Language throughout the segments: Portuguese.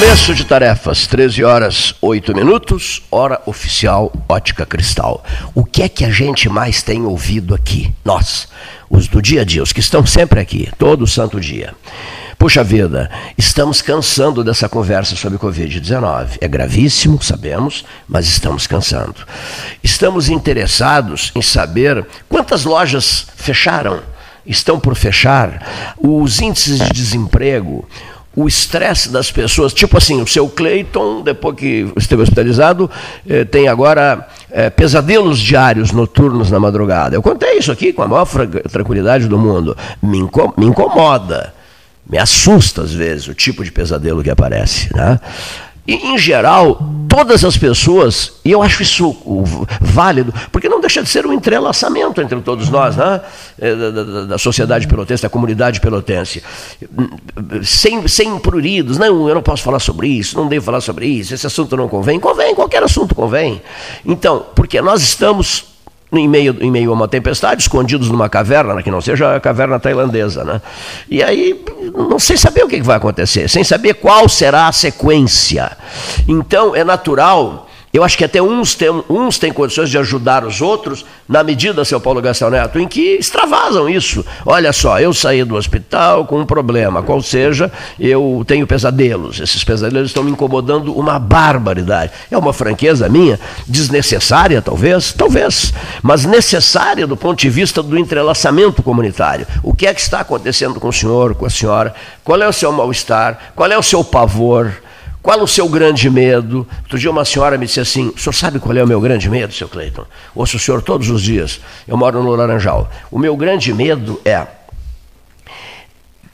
Começo de tarefas, 13h08, hora oficial Ótica Cristal. O que é que a gente mais tem ouvido aqui? Nós, os do dia a dia, os que estão sempre aqui, todo santo dia. Puxa vida, estamos cansando dessa conversa sobre Covid-19. É gravíssimo, sabemos, mas estamos cansando. Estamos interessados em saber quantas lojas fecharam, estão por fechar, os índices de desemprego, o estresse das pessoas, tipo assim, o seu Cleiton, depois que esteve hospitalizado, tem agora pesadelos diários, noturnos na madrugada. Eu contei isso aqui com a maior tranquilidade do mundo. Me incomoda, me assusta às vezes o tipo de pesadelo que aparece, né? E, em geral, todas as pessoas, e eu acho isso válido, porque não deixa de ser um entrelaçamento entre todos nós, né? Da sociedade pelotense, da comunidade pelotense, sem impruridos, não, eu não posso falar sobre isso, não devo falar sobre isso, esse assunto não convém, qualquer assunto convém. Então, porque nós estamos em meio a uma tempestade, escondidos numa caverna, que não seja a caverna tailandesa, né? E aí, não sei saber o que vai acontecer, sem saber qual será a sequência. Então, é natural, eu acho que até uns têm condições de ajudar os outros, na medida, seu Paulo Gastão Neto, em que extravasam isso. Olha só, eu saí do hospital com um problema, qual seja, eu tenho pesadelos. Esses pesadelos estão me incomodando uma barbaridade. É uma franqueza minha, desnecessária talvez, mas necessária do ponto de vista do entrelaçamento comunitário. O que é que está acontecendo com o senhor, com a senhora? Qual é o seu mal-estar? Qual é o seu pavor? Qual o seu grande medo? Outro dia uma senhora me disse assim, o senhor sabe qual é o meu grande medo, seu Cleiton? Ouço o senhor todos os dias, eu moro no Laranjal. O meu grande medo é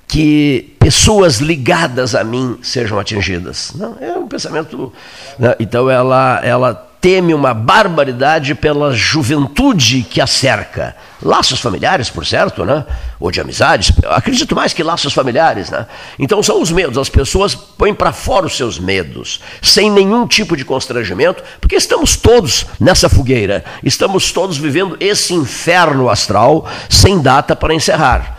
que pessoas ligadas a mim sejam atingidas. Não, é um pensamento... Né? Então ela teme uma barbaridade pela juventude que a cerca. Laços familiares, por certo, né? Ou de amizades. Acredito mais que laços familiares, né? Então são os medos. As pessoas põem para fora os seus medos, sem nenhum tipo de constrangimento, porque estamos todos nessa fogueira. Estamos todos vivendo esse inferno astral sem data para encerrar.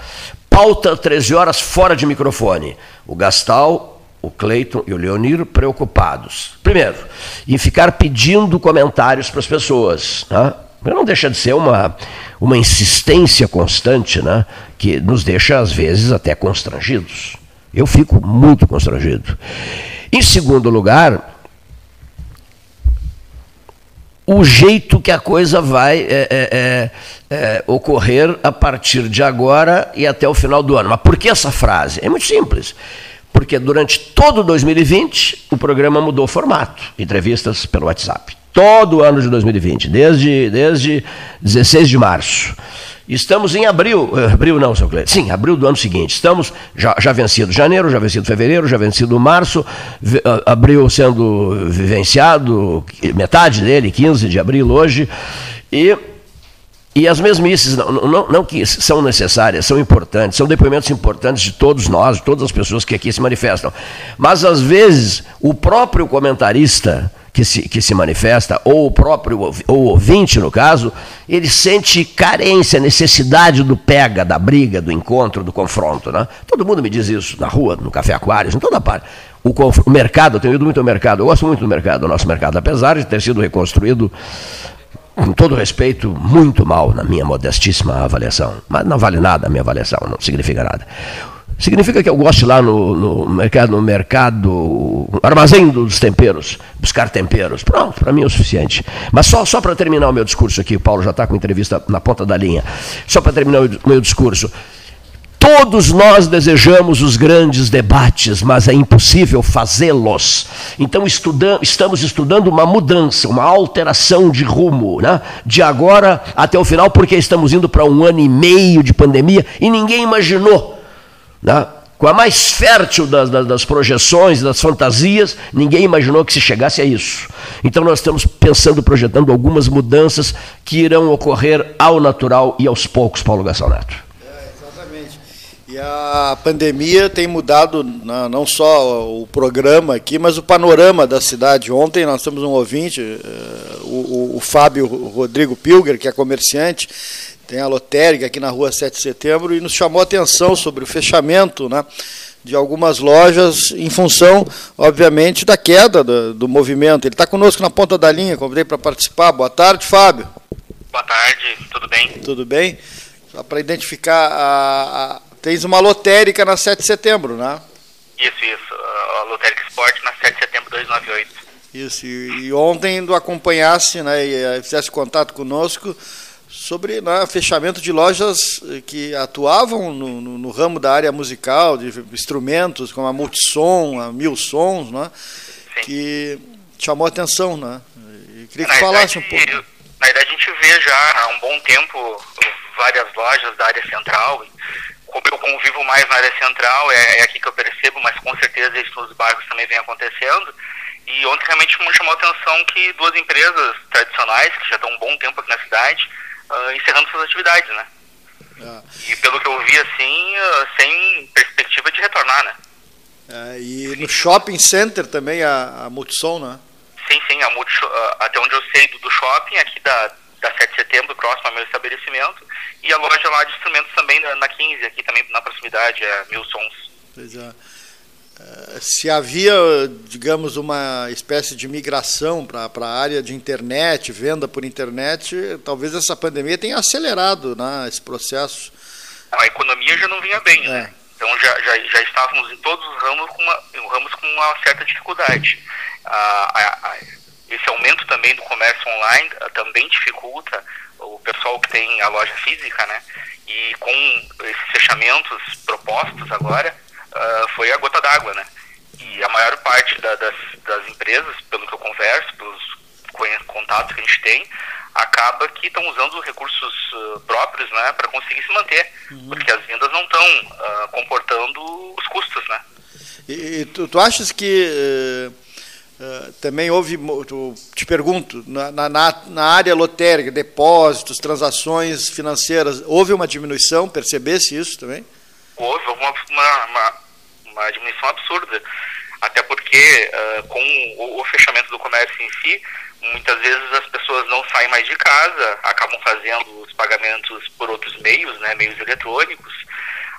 Pauta 13 horas fora de microfone. O Gastal, o Cleiton e o Leonir preocupados. Primeiro, em ficar pedindo comentários para as pessoas, né? Não deixa de ser uma insistência constante, né? Que nos deixa, às vezes, até constrangidos. Eu fico muito constrangido. Em segundo lugar, o jeito que a coisa vai ocorrer a partir de agora e até o final do ano. Mas por que essa frase? É muito simples. Porque durante todo 2020 o programa mudou o formato, entrevistas pelo WhatsApp. Todo ano de 2020, desde 16 de março. Estamos em abril não, seu Cleiton, sim, abril do ano seguinte. Estamos já vencido janeiro, já vencido fevereiro, já vencido março, abril sendo vivenciado, metade dele, 15 de abril hoje, E as mesmices, não que são necessárias, são importantes, são depoimentos importantes de todos nós, de todas as pessoas que aqui se manifestam. Mas, às vezes, o próprio comentarista que se manifesta, ou o próprio ouvinte, no caso, ele sente carência, necessidade do pega, da briga, do encontro, do confronto, né? Todo mundo me diz isso, na rua, no Café Aquários, em toda parte. O mercado, eu tenho ido muito ao mercado, eu gosto muito do mercado, o nosso mercado, apesar de ter sido reconstruído, com todo respeito, muito mal na minha modestíssima avaliação. Mas não vale nada a minha avaliação, não significa nada. Significa que eu gosto lá no mercado Armazém dos Temperos, buscar temperos. Pronto, para mim é o suficiente. Mas só para terminar o meu discurso aqui, o Paulo já está com entrevista na ponta da linha. Só para terminar o meu discurso. Todos nós desejamos os grandes debates, mas é impossível fazê-los. Então estamos estudando uma mudança, uma alteração de rumo, né? De agora até o final, porque estamos indo para um ano e meio de pandemia e ninguém imaginou, né? Com a mais fértil das projeções, das fantasias, ninguém imaginou que se chegasse a isso. Então nós estamos pensando, projetando algumas mudanças que irão ocorrer ao natural e aos poucos, Paulo Gastão Neto. E a pandemia tem mudado não só o programa aqui, mas o panorama da cidade. Ontem nós temos um ouvinte, o Fábio Rodrigo Pilger, que é comerciante, tem a lotérica aqui na rua 7 de setembro, e nos chamou a atenção sobre o fechamento, né, de algumas lojas em função, obviamente, da queda do movimento. Ele está conosco na ponta da linha, convidei para participar. Boa tarde, Fábio. Boa tarde, tudo bem? Tudo bem. Só para identificar, tens uma lotérica na 7 de setembro, né? Isso. A Lotérica Esporte na 7 de setembro 298. Isso. E ontem tu acompanhasse, né, e fizesse contato conosco sobre, né, fechamento de lojas que atuavam no ramo da área musical, de instrumentos como a Multisom, a Mil Sons, né? Sim. Que chamou a atenção, né? E queria que falasse um pouco. Na verdade, a gente vê já há um bom tempo várias lojas da área central. Como eu convivo mais na área central, é aqui que eu percebo, mas com certeza isso nos bairros também vem acontecendo. E ontem realmente me chamou a atenção que duas empresas tradicionais, que já estão um bom tempo aqui na cidade, encerrando suas atividades, né? E pelo que eu vi, assim, sem perspectiva de retornar, né? E no shopping center também, a Multisom, né? Sim, até onde eu sei do shopping, aqui da 7 de setembro, próximo ao meu estabelecimento, e a loja lá de instrumentos também na 15, aqui também na proximidade, Mil Sons. Pois é. Se havia, digamos, uma espécie de migração para a área de internet, venda por internet, talvez essa pandemia tenha acelerado, né, esse processo. A economia já não vinha bem, né? Então já estávamos em todos os ramos com uma certa dificuldade. Esse aumento também do comércio online também dificulta o pessoal que tem a loja física, né? E com esses fechamentos propostos agora, foi a gota d'água, né? E a maior parte das empresas, pelo que eu converso, pelos contatos que a gente tem, acaba que estão usando recursos próprios, né, para conseguir se manter, porque as vendas não estão comportando os custos, né? E tu achas que também houve, te pergunto, na área lotérica, depósitos, transações financeiras, houve uma diminuição? Percebesse isso também? Houve uma diminuição absurda, até porque com o fechamento do comércio em si, muitas vezes as pessoas não saem mais de casa, acabam fazendo os pagamentos por outros meios, né, meios eletrônicos,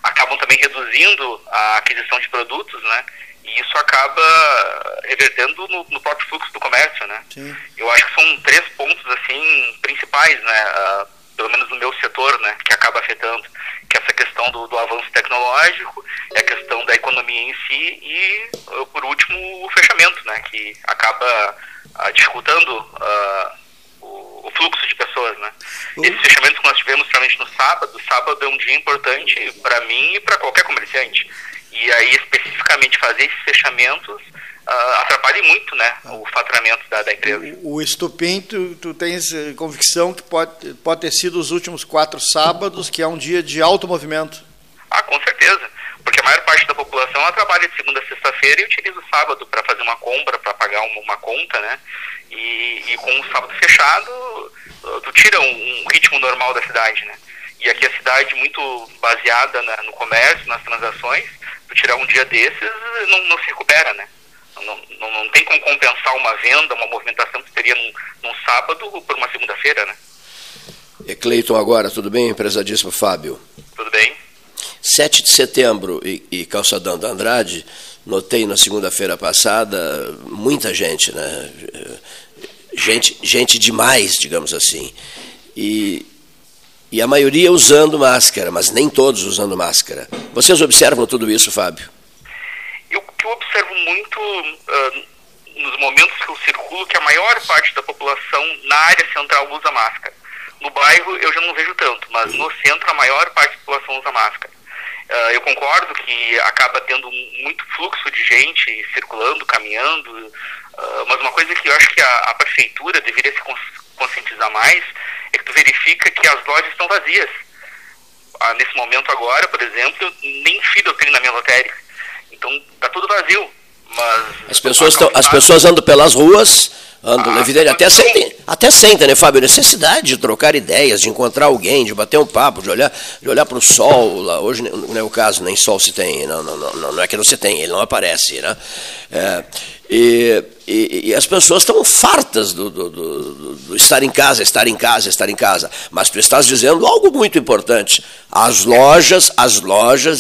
acabam também reduzindo a aquisição de produtos, né, e isso acaba revertendo no próprio fluxo do comércio, né. Sim. Eu acho que são três pontos, assim, principais, né, pelo menos no meu setor, né, que acaba afetando, que é essa questão do avanço tecnológico, é a questão da economia em si e, por último, o fechamento, né, que acaba dificultando o fluxo de pessoas, né? Esses fechamentos que nós tivemos principalmente no sábado é um dia importante para mim e para qualquer comerciante. E aí, especificamente, fazer esses fechamentos atrapalha muito, né, o faturamento da empresa. O estupim, tu tens convicção que pode ter sido os últimos 4 sábados, que é um dia de alto movimento? Ah, com certeza. Porque a maior parte da população ela trabalha de segunda a sexta-feira e utiliza o sábado para fazer uma compra, para pagar uma conta, né? E com o sábado fechado, tu tira um ritmo normal da cidade, né? E aqui a cidade, muito baseada no comércio, nas transações, tu tirar um dia desses, não se recupera, né? Não tem como compensar uma venda, uma movimentação que teria num sábado por uma segunda-feira, né? E Cleiton agora, tudo bem, prezadíssimo Fábio? Tudo bem. 7 de setembro e Calçadão da Andrade, notei na segunda-feira passada muita gente, né? Gente demais, digamos assim. E a maioria usando máscara, mas nem todos usando máscara. Vocês observam tudo isso, Fábio? Eu observo muito nos momentos que eu circulo que a maior parte da população na área central usa máscara. No bairro eu já não vejo tanto, mas no centro a maior parte da população usa máscara. Eu concordo que acaba tendo muito fluxo de gente circulando, caminhando, mas uma coisa que eu acho que a prefeitura deveria se conscientizar mais é que tu verifica que as lojas estão vazias. Nesse momento agora, por exemplo, nem fila eu tenho na minha lotérica. Então está tudo vazio. Mas as pessoas andam pelas ruas, evidente, até sentem, né, Fábio? Necessidade de trocar ideias, de encontrar alguém, de bater um papo, de olhar para o sol. Lá, hoje não é o caso, nem sol se tem, não é que não se tem, ele não aparece, né? E as pessoas estão fartas do estar em casa. Mas tu estás dizendo algo muito importante. As lojas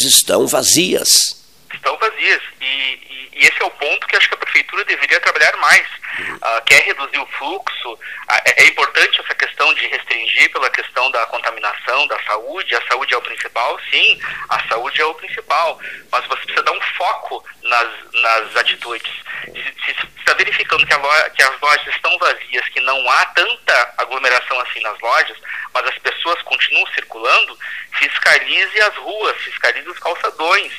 estão vazias. estão vazias, e esse é o ponto que acho que a prefeitura deveria trabalhar mais, quer reduzir o fluxo, é importante essa questão de restringir pela questão da contaminação, da saúde, a saúde é o principal, sim, a saúde é o principal, mas você precisa dar um foco nas atitudes, se está verificando que as lojas estão vazias, que não há tanta aglomeração assim nas lojas, mas as pessoas continuam circulando, fiscalize as ruas, fiscalize os calçadões,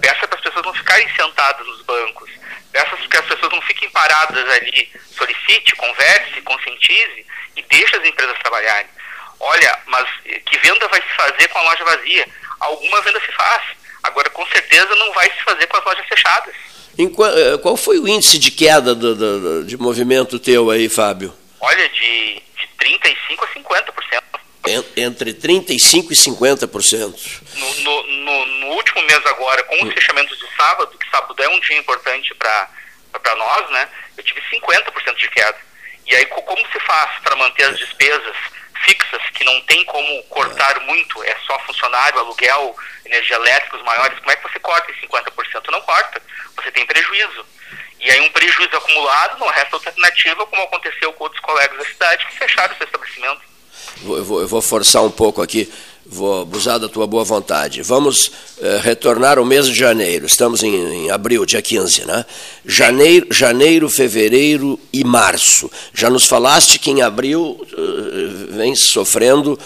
peça para as pessoas não ficarem sentadas nos bancos, peça que as pessoas não fiquem paradas ali, solicite, converse, conscientize e deixe as empresas trabalharem. Olha, mas que venda vai se fazer com a loja vazia? Alguma venda se faz, agora com certeza não vai se fazer com as lojas fechadas. Qual foi o índice de queda de movimento teu aí, Fábio? Olha, de 35% a 50%. Entre 35% e 50%. No último mês agora, com os fechamentos de sábado, que sábado é um dia importante para nós, né? Eu tive 50% de queda. E aí, como se faz para manter as despesas fixas, que não tem como cortar muito, é só funcionário, aluguel, energia elétrica, os maiores, como é que você corta em 50%? Não corta, você tem prejuízo. E aí um prejuízo acumulado, não resta alternativa, como aconteceu com outros colegas da cidade que fecharam o seu estabelecimento. Eu vou forçar um pouco aqui, vou abusar da tua boa vontade. Vamos retornar ao mês de janeiro, estamos em abril, dia 15, né? Janeiro, fevereiro e março. Já nos falaste que em abril vem sofrendo,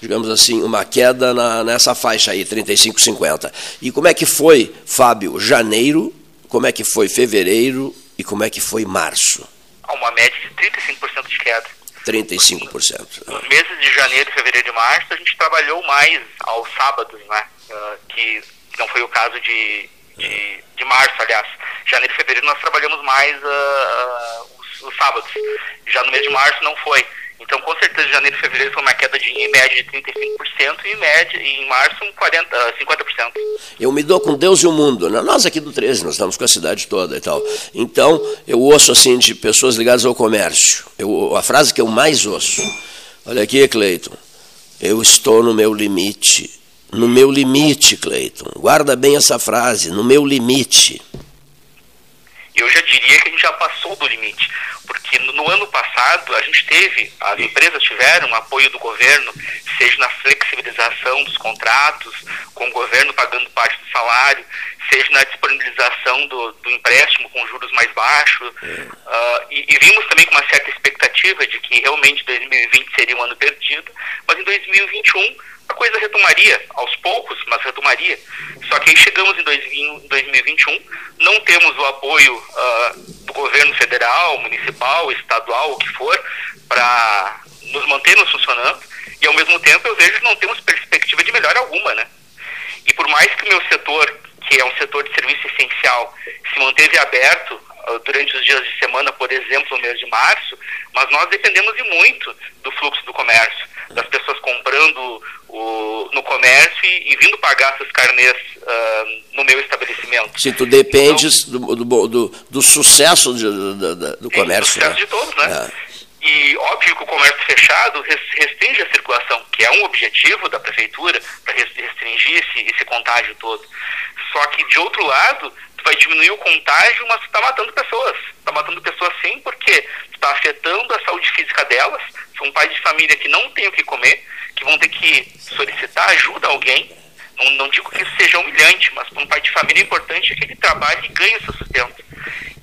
digamos assim, uma queda nessa faixa aí, 35, 50. E como é que foi, Fábio, janeiro, como é que foi fevereiro e como é que foi março? Uma média de 35% de queda. 35%. Nos meses de janeiro, fevereiro e março, a gente trabalhou mais aos sábados, né? Que não foi o caso de março, aliás. Janeiro e fevereiro nós trabalhamos mais os sábados. Já no mês de março não foi. Então, com certeza, janeiro e fevereiro foi uma queda em média de 35% e em março 50%. Eu me dou com Deus e o mundo. Nós aqui do 13, nós estamos com a cidade toda e tal. Então, eu ouço assim de pessoas ligadas ao comércio. A frase que eu mais ouço. Olha aqui, Cleiton, eu estou no meu limite. No meu limite, Cleiton. Guarda bem essa frase, no meu limite. Eu já diria que a gente já passou do limite, porque no ano passado as empresas tiveram um apoio do governo, seja na flexibilização dos contratos, com o governo pagando parte do salário, seja na disponibilização do empréstimo com juros mais baixos, e vimos também com uma certa expectativa de que realmente 2020 seria um ano perdido, mas em 2021 a coisa retomaria, aos poucos, mas retomaria. Só que aí chegamos em 2021, não temos o apoio do governo federal, municipal, estadual, o que for, para nos mantermos funcionando, e ao mesmo tempo eu vejo que não temos perspectiva de melhora alguma, né? E por mais que o meu setor, que é um setor de serviço essencial, se manteve aberto durante os dias de semana, por exemplo, no mês de março, mas nós dependemos muito do fluxo do comércio, das pessoas comprando no comércio e vindo pagar seus carnês no meu estabelecimento. Se tu dependes então, do sucesso do comércio. Do sucesso, né? De todos, né? E óbvio que o comércio fechado restringe a circulação, que é um objetivo da prefeitura, para restringir esse contágio todo. Só que, de outro lado, tu vai diminuir o contágio, mas tu está matando pessoas. Está matando pessoas sim, porque tu está afetando a saúde física delas. São pais de família que não têm o que comer, que vão ter que solicitar ajuda a alguém. Não digo que isso seja humilhante, mas para um pai de família é importante que ele trabalhe e ganhe o seu sustento.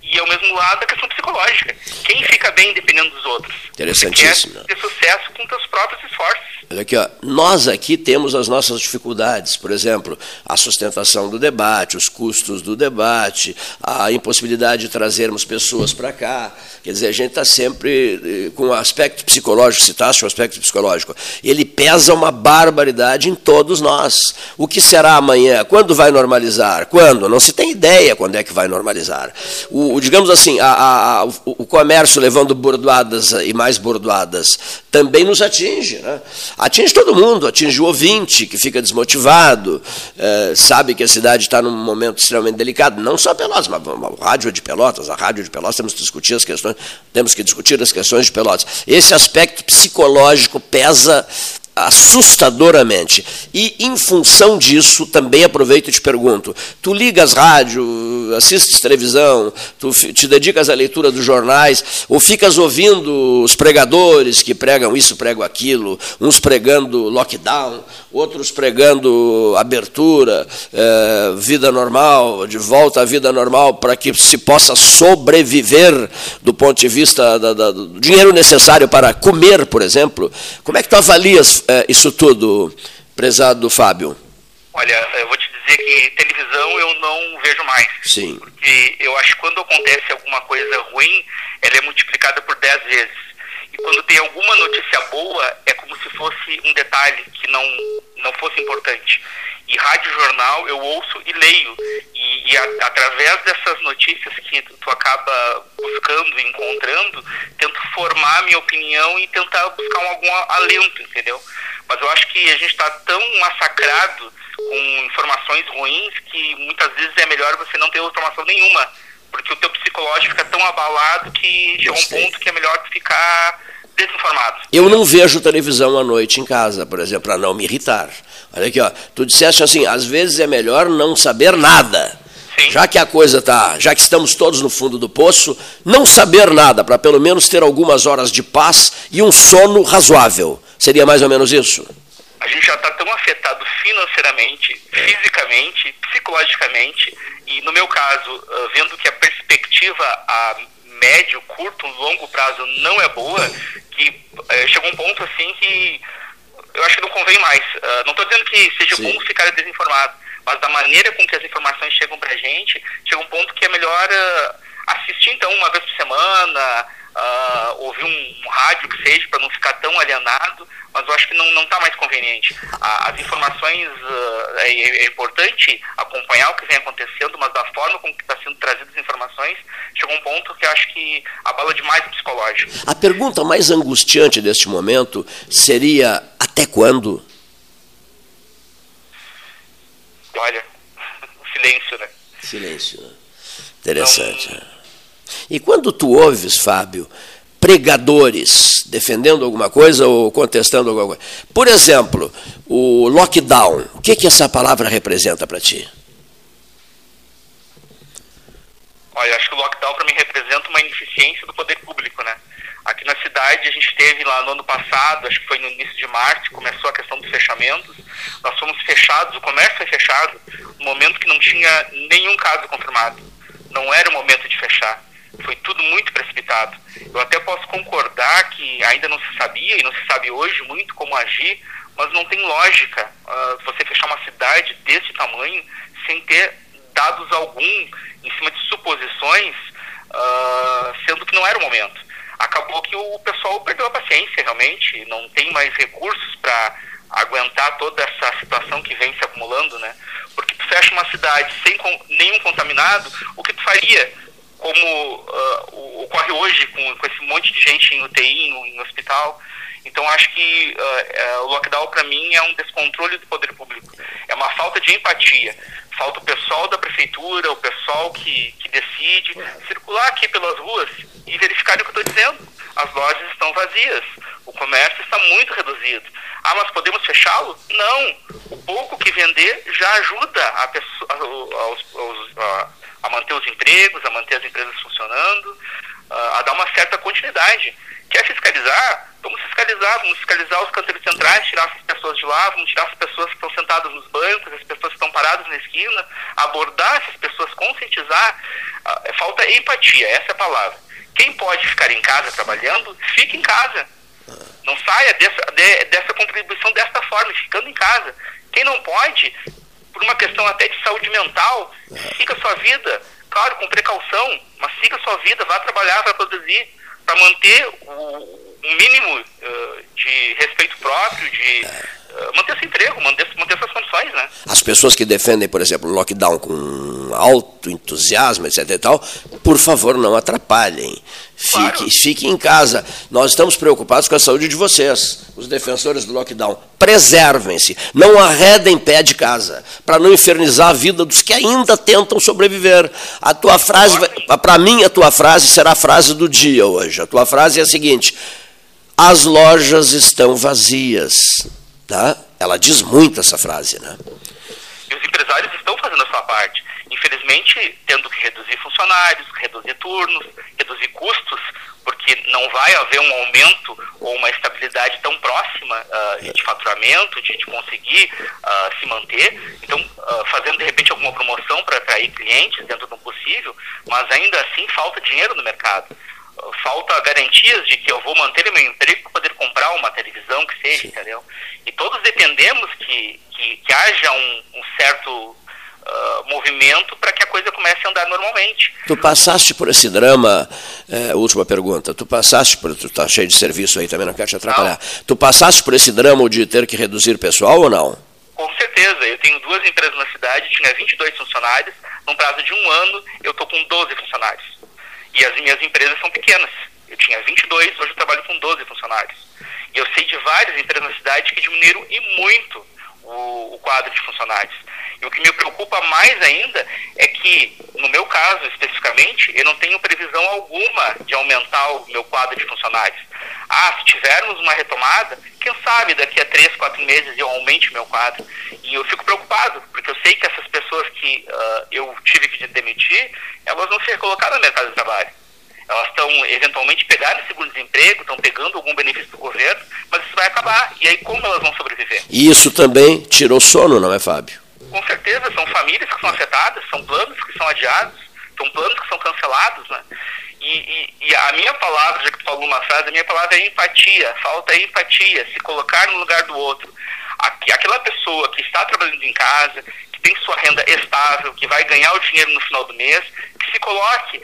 E, ao mesmo lado, a questão psicológica. Quem fica bem dependendo dos outros? Interessantíssimo. Você quer ter sucesso com seus próprios esforços. Olha aqui, ó. Nós aqui temos as nossas dificuldades, por exemplo, a sustentação do debate, os custos do debate, a impossibilidade de trazermos pessoas para cá. Quer dizer, a gente está sempre com o aspecto psicológico, citaste o aspecto psicológico. Ele pesa uma barbaridade em todos nós. O que será amanhã? Quando vai normalizar? Quando? Não se tem ideia quando é que vai normalizar. Digamos assim, o comércio levando bordoadas e mais bordoadas também nos atinge, né? Atinge todo mundo, atinge o ouvinte que fica desmotivado, sabe que a cidade está num momento extremamente delicado, não só Pelotas, mas a Rádio de Pelotas, temos que discutir as questões de Pelotas. Esse aspecto psicológico pesa assustadoramente. E em função disso, também aproveito e te pergunto, tu ligas rádio, assistes televisão, tu te dedicas à leitura dos jornais, ou ficas ouvindo os pregadores que pregam isso, pregam aquilo, uns pregando lockdown, outros pregando abertura, vida normal, de volta à vida normal, para que se possa sobreviver do ponto de vista do dinheiro necessário para comer, por exemplo. Como é que tu avalias isso tudo, prezado Fábio? Olha, eu vou te dizer que televisão eu não vejo mais. Sim. Porque eu acho que quando acontece alguma coisa ruim, ela é multiplicada por 10 vezes. E quando tem alguma notícia boa, é como se fosse um detalhe que não fosse importante. E rádio, jornal, eu ouço e leio. E através dessas notícias que tu acaba buscando e encontrando, tento formar a minha opinião e tentar buscar algum alento, entendeu? Mas eu acho que a gente está tão massacrado com informações ruins que muitas vezes é melhor você não ter informação nenhuma, porque o teu psicológico fica tão abalado que chega um ponto que é melhor ficar desinformado. Eu não vejo televisão à noite em casa, por exemplo, para não me irritar. Olha aqui, ó, tu disseste assim, às vezes é melhor não saber nada. Sim. Já que a coisa tá, já que estamos todos no fundo do poço, não saber nada, para pelo menos ter algumas horas de paz e um sono razoável. Seria mais ou menos isso? A gente já está tão afetado financeiramente, fisicamente, psicologicamente, e no meu caso, vendo que a perspectiva a médio, curto, longo prazo não é boa, que chegou um ponto assim que eu acho que não convém mais. Não estou dizendo que seja bom ficar desinformado, mas da maneira com que as informações chegam para a gente, chega um ponto que é melhor assistir então uma vez por semana, ouvir um rádio que seja, para não ficar tão alienado, mas eu acho que não está mais conveniente. As informações, é importante acompanhar o que vem acontecendo, mas da forma como está sendo trazidas as informações, chegou um ponto que eu acho que abala demais o psicológico. A pergunta mais angustiante deste momento seria, até quando? Olha, o silêncio, né? Silêncio, né? Interessante. Então, e quando tu ouves, Fábio, pregadores defendendo alguma coisa ou contestando alguma coisa, por exemplo, o lockdown, o que essa palavra representa para ti? Olha, acho que o lockdown para mim representa uma ineficiência do poder público, né? Aqui na cidade a gente teve lá no ano passado, acho que foi no início de março, começou a questão dos fechamentos, nós fomos fechados, o comércio foi fechado, no momento que não tinha nenhum caso confirmado. Não era o momento de fechar. Foi tudo muito precipitado. Eu até posso concordar que ainda não se sabia e não se sabe hoje muito como agir, mas não tem lógica você fechar uma cidade desse tamanho sem ter dados algum, em cima de suposições, sendo que não era o momento. Acabou que o pessoal perdeu a paciência, realmente, não tem mais recursos para aguentar toda essa situação que vem se acumulando, né? Porque tu fecha uma cidade sem nenhum contaminado, o que tu faria? Como ocorre hoje com esse monte de gente em UTI, em hospital. Então acho que o lockdown para mim é um descontrole do poder público. É uma falta de empatia. Falta o pessoal da prefeitura, o pessoal que decide circular aqui pelas ruas e verificar o que eu estou dizendo. As lojas estão vazias, o comércio está muito reduzido. Ah, mas podemos fechá-lo? Não. O pouco que vender já ajuda a pessoa a manter os empregos, a manter as empresas funcionando, a dar uma certa continuidade. Quer fiscalizar? Vamos fiscalizar. Vamos fiscalizar os canteiros centrais, tirar essas pessoas de lá, vamos tirar as pessoas que estão sentadas nos bancos, as pessoas que estão paradas na esquina, abordar essas pessoas, conscientizar. Falta empatia, essa é a palavra. Quem pode ficar em casa trabalhando, fique em casa. Não saia dessa contribuição desta forma, ficando em casa. Quem não pode, por uma questão até de saúde mental, siga sua vida, claro, com precaução, mas siga sua vida, vá trabalhar, vá produzir, para manter o mínimo de respeito próprio, de manter seu emprego, manter suas condições, né? As pessoas que defendem, por exemplo, o lockdown com alto entusiasmo, etc. e tal, por favor, não atrapalhem. Fique em casa. Nós estamos preocupados com a saúde de vocês, os defensores do lockdown. Preservem-se, não arredem pé de casa, para não infernizar a vida dos que ainda tentam sobreviver. A tua frase, para mim, a tua frase será a frase do dia hoje. A tua frase é a seguinte: as lojas estão vazias. tá? Ela diz muito essa frase, né? E os empresários estão fazendo a sua parte. Infelizmente, tendo que reduzir funcionários, reduzir turnos, reduzir custos, porque não vai haver um aumento ou uma estabilidade tão próxima de faturamento, de conseguir se manter. Então, fazendo de repente alguma promoção para atrair clientes dentro do possível, mas ainda assim falta dinheiro no mercado. Falta garantias de que eu vou manter o meu emprego para poder comprar uma televisão, que seja, entendeu? E todos dependemos que haja um certo movimento para que a coisa comece a andar normalmente. Tu passaste por esse drama, última pergunta, tu tá cheio de serviço aí também, não quero te atrapalhar, não. Tu passaste por esse drama de ter que reduzir pessoal ou não? Com certeza, eu tenho duas empresas na cidade, tinha 22 funcionários, num prazo de um ano eu estou com 12 funcionários. E as minhas empresas são pequenas. Eu tinha 22, hoje eu trabalho com 12 funcionários. E eu sei de várias empresas na cidade que diminuíram e muito o quadro de funcionários. E o que me preocupa mais ainda é que, no meu caso especificamente, eu não tenho previsão alguma de aumentar o meu quadro de funcionários. Ah, se tivermos uma retomada, quem sabe daqui a 3, 4 meses eu aumente meu quadro. E eu fico preocupado, porque eu sei que essas pessoas que eu tive que demitir, elas não se recolocaram no mercado de trabalho. Elas estão, eventualmente, pegando seguro-desemprego, estão pegando algum benefício do governo, mas isso vai acabar. E aí, como elas vão sobreviver? E isso também tirou sono, não é, Fábio? Com certeza, são famílias que são afetadas, são planos que são adiados, são planos que são cancelados, né? E a minha palavra, já que tu falou uma frase, a minha palavra é empatia, falta empatia, se colocar no lugar do outro. Aquela pessoa que está trabalhando em casa, que tem sua renda estável, que vai ganhar o dinheiro no final do mês, que se coloque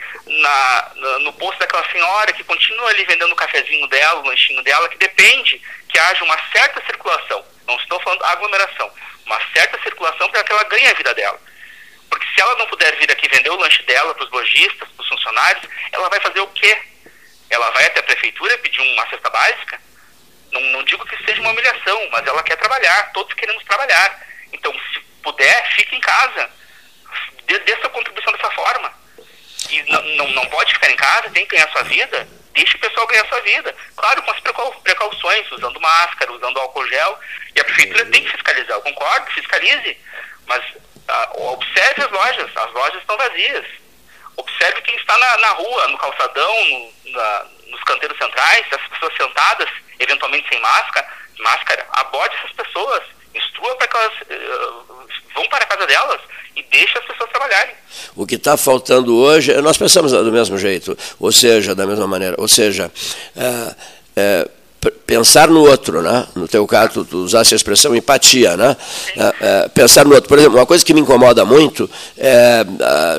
no posto daquela senhora que continua ali vendendo o cafezinho dela, o lanchinho dela, que depende que haja uma certa circulação, não estou falando aglomeração, uma certa circulação para que ela ganhe a vida dela. Porque se ela não puder vir aqui vender o lanche dela para os lojistas, para os funcionários, ela vai fazer o quê? Ela vai até a prefeitura pedir uma cesta básica? Não digo que seja uma humilhação, mas ela quer trabalhar, todos queremos trabalhar. Então, se puder, fique em casa, dê sua contribuição dessa forma. E não pode ficar em casa, tem que ganhar sua vida, deixe o pessoal ganhar sua vida. Claro, com as precauções, usando máscara, usando álcool gel, e a prefeitura tem que fiscalizar, eu concordo, fiscalize, mas observe as lojas estão vazias. Observe quem está na rua, no calçadão, nos canteiros centrais, as pessoas sentadas, eventualmente sem máscara, aborde essas pessoas, instrua para que elas vão para a casa delas e deixe as pessoas trabalharem. O que está faltando hoje, nós pensamos do mesmo jeito, ou seja, da mesma maneira, ou seja, pensar no outro, né? No teu caso, tu usaste a expressão empatia, né? Pensar no outro. Por exemplo, uma coisa que me incomoda muito é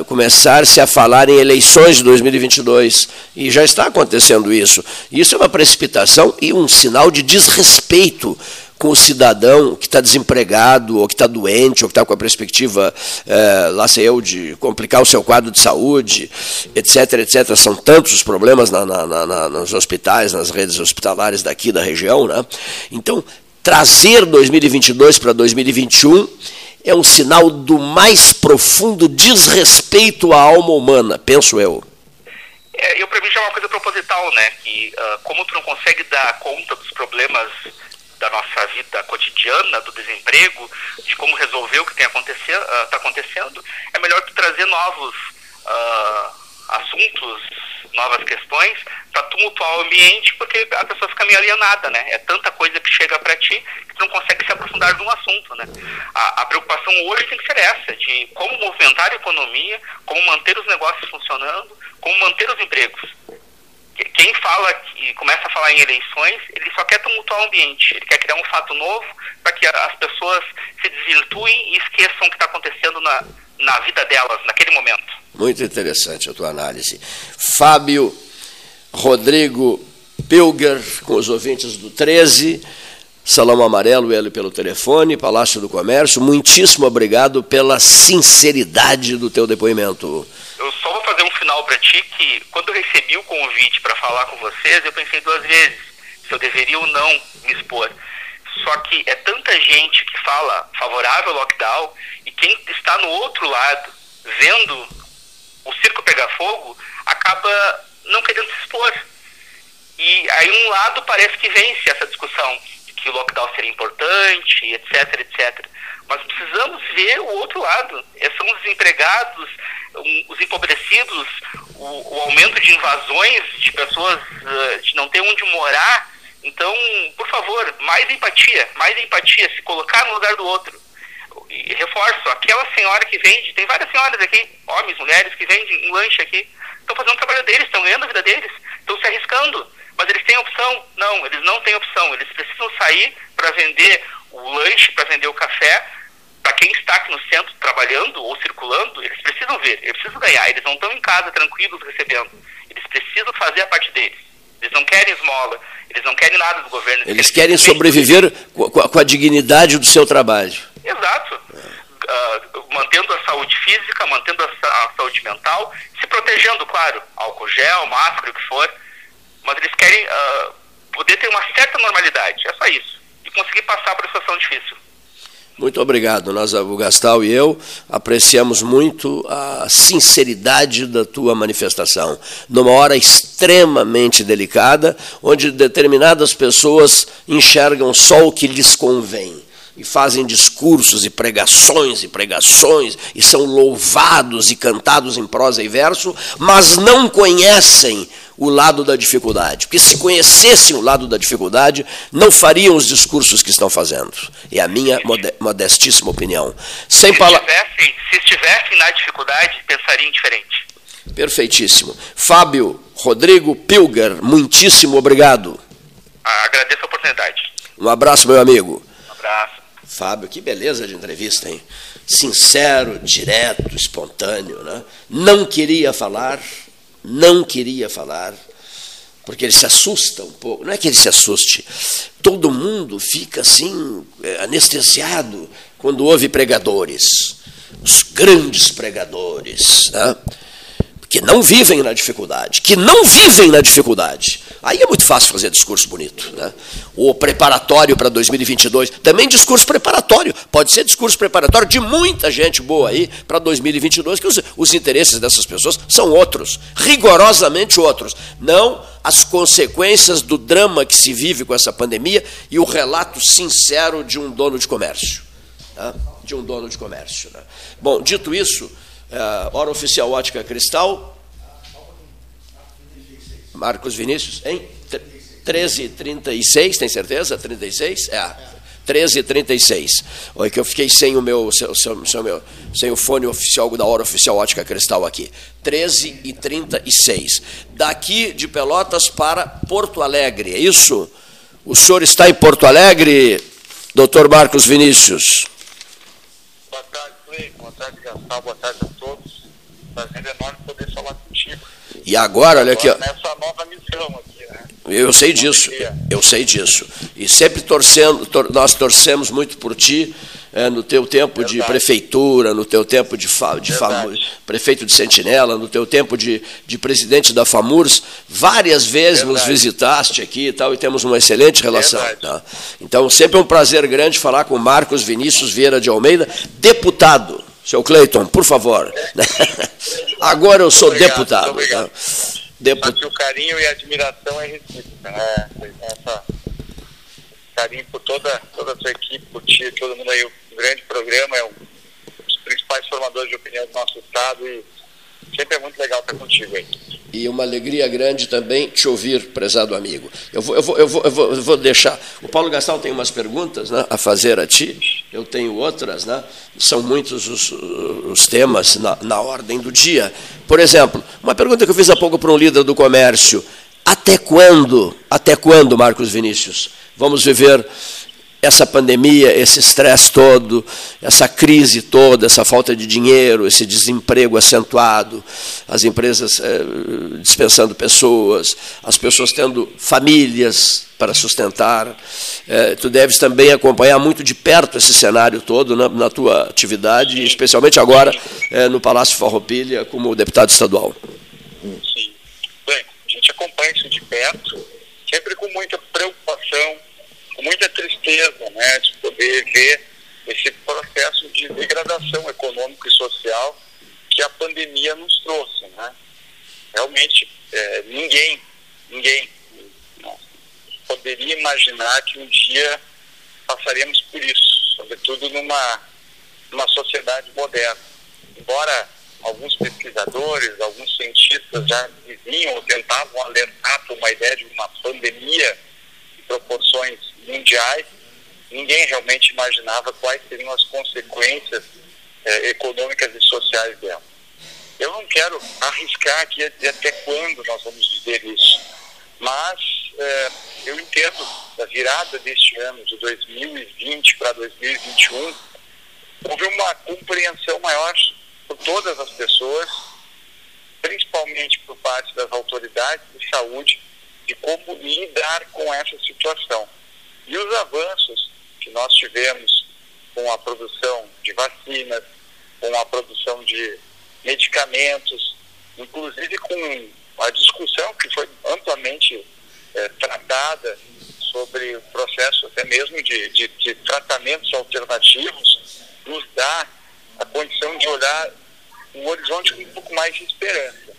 começar-se a falar em eleições de 2022, e já está acontecendo isso. Isso é uma precipitação e um sinal de desrespeito com o cidadão que está desempregado, ou que está doente, ou que está com a perspectiva, lá sei eu, de complicar o seu quadro de saúde, etc, etc. São tantos os problemas nos hospitais, nas redes hospitalares daqui da região, né? Então, trazer 2022 para 2021 é um sinal do mais profundo desrespeito à alma humana, penso eu. Para mim, já é uma coisa proposital, né? Que, como tu não consegue dar conta dos problemas da nossa vida cotidiana, do desemprego, de como resolver o que está acontecendo, é melhor tu trazer novos assuntos, novas questões, para tumultuar o ambiente, porque a pessoa fica meio alienada, né? É tanta coisa que chega para ti que tu não consegue se aprofundar num assunto, né? A preocupação hoje tem que ser essa, de como movimentar a economia, como manter os negócios funcionando, como manter os empregos. Quem fala e começa a falar em eleições, ele só quer tumultuar o ambiente, ele quer criar um fato novo para que as pessoas se desvirtuem e esqueçam o que está acontecendo na vida delas, naquele momento. Muito interessante a tua análise. Fábio Rodrigo Pilger, com os ouvintes do 13, Salão Amarelo, ele pelo telefone, Palácio do Comércio, muitíssimo obrigado pela sinceridade do teu depoimento. Eu só vou fazer um final para ti, que quando eu recebi o convite para falar com vocês, eu pensei duas vezes, se eu deveria ou não me expor. Só que é tanta gente que fala favorável ao lockdown, e quem está no outro lado, vendo o circo pegar fogo, acaba não querendo se expor. E aí um lado parece que vence essa discussão, que o lockdown seria importante, etc, etc. Mas precisamos ver o outro lado. São os desempregados, os empobrecidos, o aumento de invasões de pessoas, de não ter onde morar. Então, por favor, mais empatia, se colocar no lugar do outro. E reforço, aquela senhora que vende, tem várias senhoras aqui, homens, mulheres, que vendem um lanche aqui, estão fazendo o trabalho deles, estão ganhando a vida deles, estão se arriscando, mas eles têm opção? Não, eles não têm opção, eles precisam sair para vender o lanche, para vender o café, para quem está aqui no centro trabalhando ou circulando, eles precisam ver, eles precisam ganhar, eles não estão em casa tranquilos recebendo, eles precisam fazer a parte deles. Eles não querem esmola, eles não querem nada do governo. Eles querem sobreviver com a dignidade do seu trabalho. Exato. Mantendo a saúde física, mantendo a saúde mental, se protegendo, claro, álcool gel, máscara, o que for. Mas eles querem poder ter uma certa normalidade, é só isso. E conseguir passar por essa situação difícil. Muito obrigado. Nós, o Gastal e eu, apreciamos muito a sinceridade da tua manifestação, numa hora extremamente delicada, onde determinadas pessoas enxergam só o que lhes convém e fazem discursos e pregações, e são louvados e cantados em prosa e verso, mas não conhecem o lado da dificuldade, porque se conhecessem o lado da dificuldade, não fariam os discursos que estão fazendo. É a minha modestíssima opinião. Se estivessem na dificuldade, pensariam diferente. Perfeitíssimo. Fábio Rodrigo Pilger, muitíssimo obrigado. Agradeço a oportunidade. Um abraço, meu amigo. Um abraço. Fábio, que beleza de entrevista, hein? Sincero, direto, espontâneo, né? Não queria falar, porque ele se assusta um pouco. Não é que ele se assuste, todo mundo fica assim, anestesiado, quando ouve pregadores, os grandes pregadores, né? que não vivem na dificuldade. Aí é muito fácil fazer discurso bonito, né? O preparatório para 2022, também discurso preparatório, pode ser discurso preparatório de muita gente boa aí para 2022, que os interesses dessas pessoas são outros, rigorosamente outros, não as consequências do drama que se vive com essa pandemia e o relato sincero de um dono de comércio. Né? Né? Bom, dito isso, hora oficial Ótica Cristal. Marcos Vinícius, hein? 13h36, tem certeza? 36? É, 13h36. Olha que eu fiquei sem o meu, sem o fone oficial da hora oficial Ótica Cristal aqui. 13h36. Daqui de Pelotas para Porto Alegre, é isso? O senhor está em Porto Alegre, doutor Marcos Vinícius? Boa tarde, Cleiton. Boa tarde, Gastal. Boa tarde a todos. Prazer enorme poder falar contigo. E agora, olha aqui, ó. Nessa nova missão aqui, né? Eu sei disso. E sempre nós torcemos muito por ti, no teu tempo de prefeitura, no teu tempo de prefeito de Sentinela, no teu tempo de presidente da FAMURS, várias vezes nos visitaste aqui e tal, e temos uma excelente relação. Tá? Então, sempre é um prazer grande falar com Marcos Vinícius Vieira de Almeida, deputado. Seu Cleiton, por favor. Agora eu sou deputado. Obrigado. Mas o carinho e a admiração é recíproca, né? Carinho por toda a sua equipe, por ti, todo mundo aí. Um grande programa, é um dos principais formadores de opinião do nosso estado e sempre é muito legal estar contigo aí. E uma alegria grande também te ouvir, prezado amigo. Eu vou deixar. O Paulo Gastal tem umas perguntas, né, a fazer a ti, eu tenho outras, né? São muitos os temas na ordem do dia. Por exemplo, uma pergunta que eu fiz há pouco para um líder do comércio. Até quando, Marcos Vinícius, vamos viver essa pandemia, esse estresse todo, essa crise toda, essa falta de dinheiro, esse desemprego acentuado, as empresas dispensando pessoas, as pessoas tendo famílias para sustentar. Tu deves também acompanhar muito de perto esse cenário todo na tua atividade, especialmente agora no Palácio Farroupilha como deputado estadual. Sim. Bem, a gente acompanha isso de perto, sempre com muita preocupação, com muita tristeza, né, de poder ver esse processo de degradação econômica e social que a pandemia nos trouxe, né? Realmente, ninguém poderia imaginar que um dia passaremos por isso, sobretudo numa sociedade moderna. Embora alguns pesquisadores, alguns cientistas já diziam ou tentavam alertar para uma ideia de uma pandemia de proporções mundiais, ninguém realmente imaginava quais seriam as consequências econômicas e sociais dela. Eu não quero arriscar aqui a dizer até quando nós vamos viver isso, mas eu entendo da virada deste ano, de 2020 para 2021, houve uma compreensão maior por todas as pessoas, principalmente por parte das autoridades de saúde, de como lidar com essa situação. E os avanços que nós tivemos com a produção de vacinas, com a produção de medicamentos, inclusive com a discussão que foi amplamente tratada sobre o processo até mesmo de tratamentos alternativos, nos dá a condição de olhar um horizonte com um pouco mais de esperança.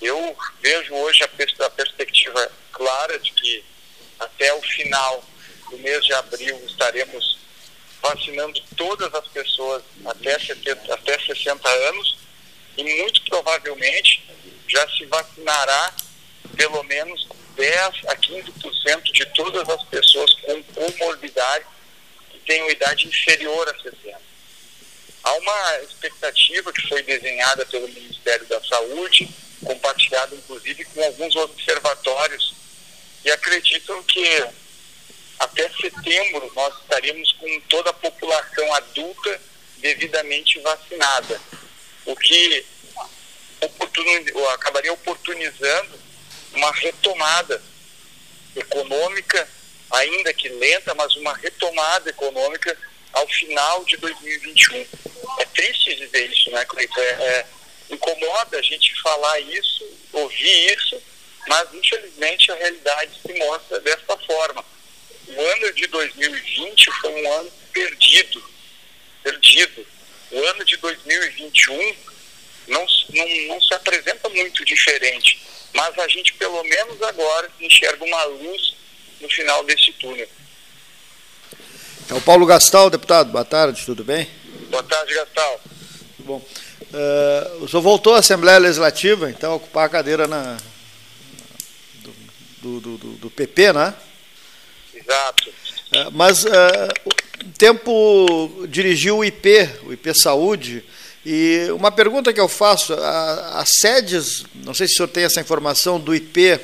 Eu vejo hoje a perspectiva clara de que até o final do mês de abril estaremos vacinando todas as pessoas até 60 anos e muito provavelmente já se vacinará pelo menos 10 a 15% de todas as pessoas com comorbidade que tenham idade inferior a 60. Há uma expectativa que foi desenhada pelo Ministério da Saúde, compartilhada inclusive com alguns observatórios, e acreditam que até setembro nós estaremos com toda a população adulta devidamente vacinada, o que acabaria oportunizando uma retomada econômica, ainda que lenta, mas uma retomada econômica ao final de 2021. É triste dizer isso, né, Cleiton? Incomoda a gente falar isso, ouvir isso, mas infelizmente a realidade se mostra desta forma. O ano de 2020 foi um ano perdido. O ano de 2021 não se apresenta muito diferente, mas a gente pelo menos agora enxerga uma luz no final desse túnel. É o Paulo Gastal, deputado. Boa tarde, tudo bem? Boa tarde, Gastal. Tudo bom. O senhor voltou à Assembleia Legislativa, então, a ocupar a cadeira do PP, né? Exato. Mas um tempo dirigiu o IP Saúde, e uma pergunta que eu faço, as sedes, não sei se o senhor tem essa informação, do IP,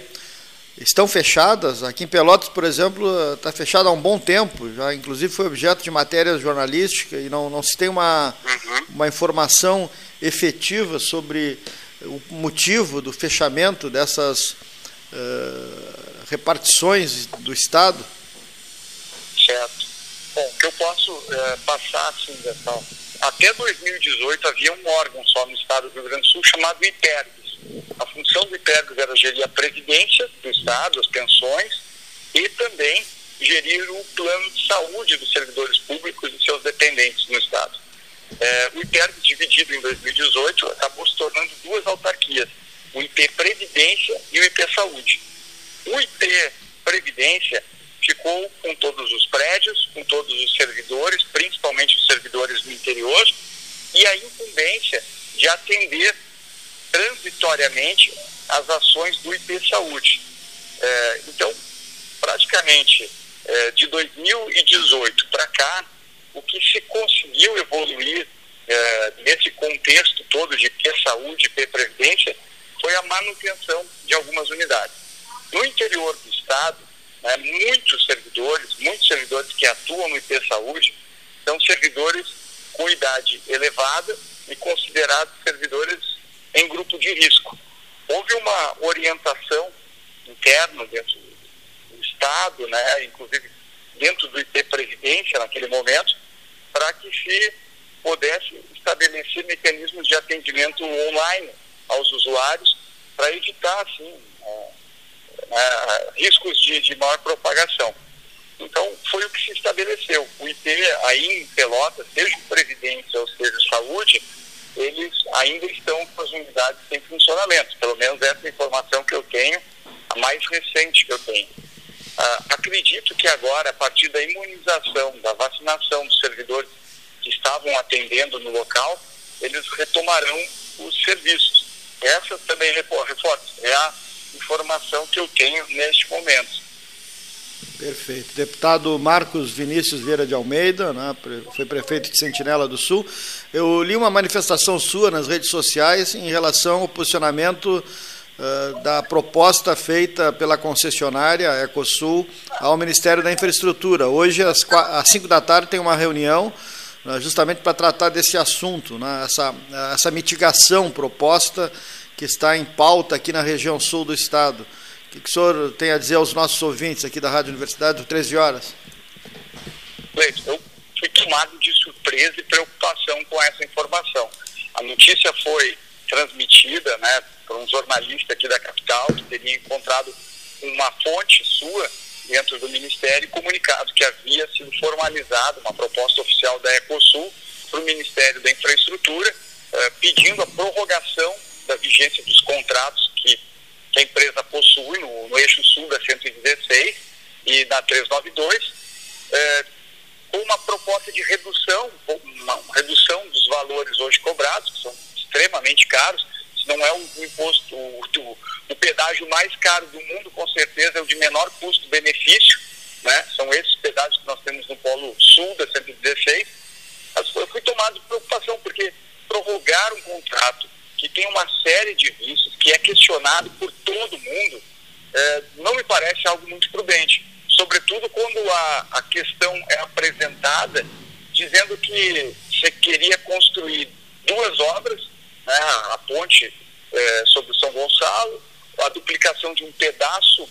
estão fechadas? Aqui em Pelotas, por exemplo, está fechada há um bom tempo, já inclusive foi objeto de matéria jornalística, e não se tem uma informação efetiva sobre o motivo do fechamento dessas repartições do Estado? Certo. Bom, o que eu posso passar, assim, Gastão, até 2018 havia um órgão só no Estado do Rio Grande do Sul chamado ITERGIS. A função do ITERGIS era gerir a Previdência do Estado, as pensões, e também gerir o plano de saúde dos servidores públicos e seus dependentes no Estado. O ITERGIS, dividido em 2018, acabou se tornando duas autarquias, o IP Previdência e o IP Saúde. O IP Previdência ficou com todos os prédios, com todos os servidores, principalmente os servidores do interior, e a incumbência de atender transitoriamente as ações do IP Saúde. Então, praticamente, de 2018 para cá, o que se conseguiu evoluir nesse contexto todo de IP Saúde, IP Previdência, foi a manutenção de algumas unidades. No interior do Estado, muitos servidores que atuam no IP Saúde são servidores com idade elevada e considerados servidores em grupo de risco. Houve uma orientação interna dentro do Estado, né, inclusive dentro do IP Previdência naquele momento, para que se pudesse estabelecer mecanismos de atendimento online aos usuários para evitar, assim, riscos de maior propagação. Então, foi o que se estabeleceu. O IP, aí em Pelotas, seja o Previdência ou seja o Saúde, eles ainda estão com as unidades sem funcionamento. Pelo menos essa é a informação que eu tenho, a mais recente que eu tenho. Acredito que agora, a partir da imunização, da vacinação dos servidores que estavam atendendo no local, eles retomarão os serviços. Essa também, reforço, é a informação que eu tenho neste momento. Perfeito. Deputado Marcos Vinícius Vieira de Almeida, né, foi prefeito de Sentinela do Sul. Eu li uma manifestação sua nas redes sociais em relação ao posicionamento da proposta feita pela concessionária EcoSul ao Ministério da Infraestrutura. Hoje, às 5 da tarde, tem uma reunião justamente para tratar desse assunto, né, essa mitigação proposta que está em pauta aqui na região sul do estado. O que o senhor tem a dizer aos nossos ouvintes aqui da Rádio Universidade, 13 horas? Leite, eu fui tomado de surpresa e preocupação com essa informação. A notícia foi transmitida, né, por um jornalista aqui da capital, que teria encontrado uma fonte sua dentro do Ministério, comunicado que havia sido formalizada uma proposta oficial da EcoSul para o Ministério da Infraestrutura, pedindo a prorrogação da vigência dos contratos que a empresa possui no eixo sul da 116 e da 392, com uma proposta de redução, uma redução dos valores hoje cobrados, que são extremamente caros. Se não é o imposto, o pedágio mais caro do mundo, com certeza é o de menor custo-benefício, né? São esses pedágios que nós temos no polo sul da 116. Eu fui tomado de preocupação, porque prorrogar um contrato que tem uma série de vícios, que é questionado por todo mundo, não me parece algo muito prudente, sobretudo quando a questão é apresentada dizendo que você queria construir duas obras, né, a ponte sobre São Gonçalo, a duplicação de um pedaço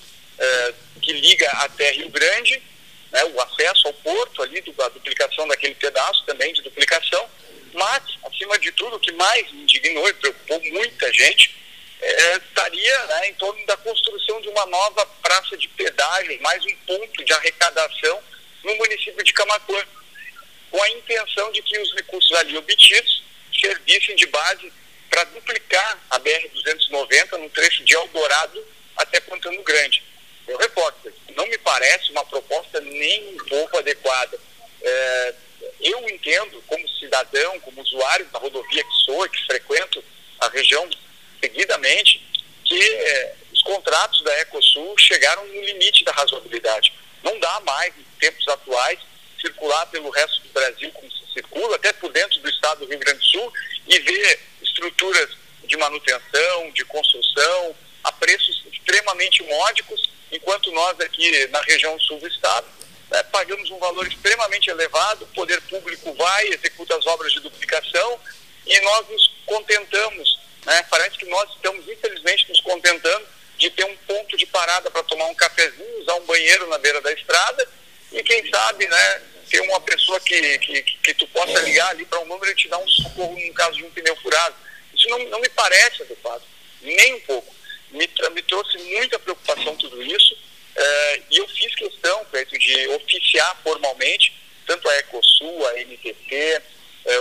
que liga até Rio Grande, né, o acesso ao porto ali, a duplicação daquele pedaço também de duplicação. Mas, acima de tudo, o que mais me indignou e preocupou muita gente estaria, né, em torno da construção de uma nova praça de pedágio, mais um ponto de arrecadação no município de Camaquã, com a intenção de que os recursos ali obtidos servissem de base para duplicar a BR-290 no trecho de Eldorado até Pantano Grande. Eu reporto, não me parece uma proposta nem um pouco adequada. Eu entendo, como cidadão, como usuário da rodovia que sou e que frequento a região seguidamente, que os contratos da EcoSul chegaram no limite da razoabilidade. Não dá mais, nos tempos atuais, circular pelo resto do Brasil como se circula, até por dentro do estado do Rio Grande do Sul, e ver estruturas de manutenção, de construção, a preços extremamente módicos, enquanto nós aqui na região sul do estado pagamos um valor extremamente elevado. O poder público vai, executa as obras de duplicação e nós nos contentamos, né? Parece que nós estamos, infelizmente, nos contentando de ter um ponto de parada para tomar um cafezinho, usar um banheiro na beira da estrada e, quem sabe, né, ter uma pessoa que tu possa ligar ali para um número e te dar um socorro no caso de um pneu furado. Isso não me parece adequado, nem um pouco. Me trouxe muita preocupação tudo isso. E eu fiz questão, Pedro, de oficiar formalmente tanto a EcoSul, a MTT,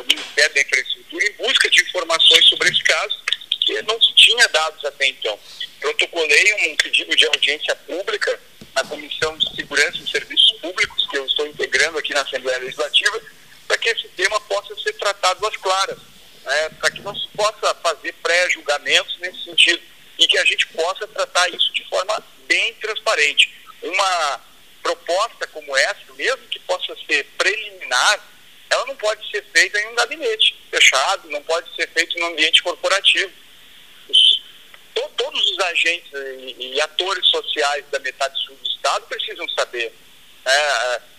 o Ministério da Infraestrutura, em busca de informações sobre esse caso, que não se tinha dados até então. Protocolei um pedido de audiência pública na Comissão de Segurança e Serviços Públicos, que eu estou integrando aqui na Assembleia Legislativa, para que esse tema possa ser tratado às claras, né, para que não se possa fazer pré-julgamentos nesse sentido, e que a gente possa tratar isso de forma bem transparente. Uma proposta como essa, mesmo que possa ser preliminar, ela não pode ser feita em um gabinete fechado, não pode ser feita em um ambiente corporativo. Todos os agentes e atores sociais da metade sul do estado precisam saber.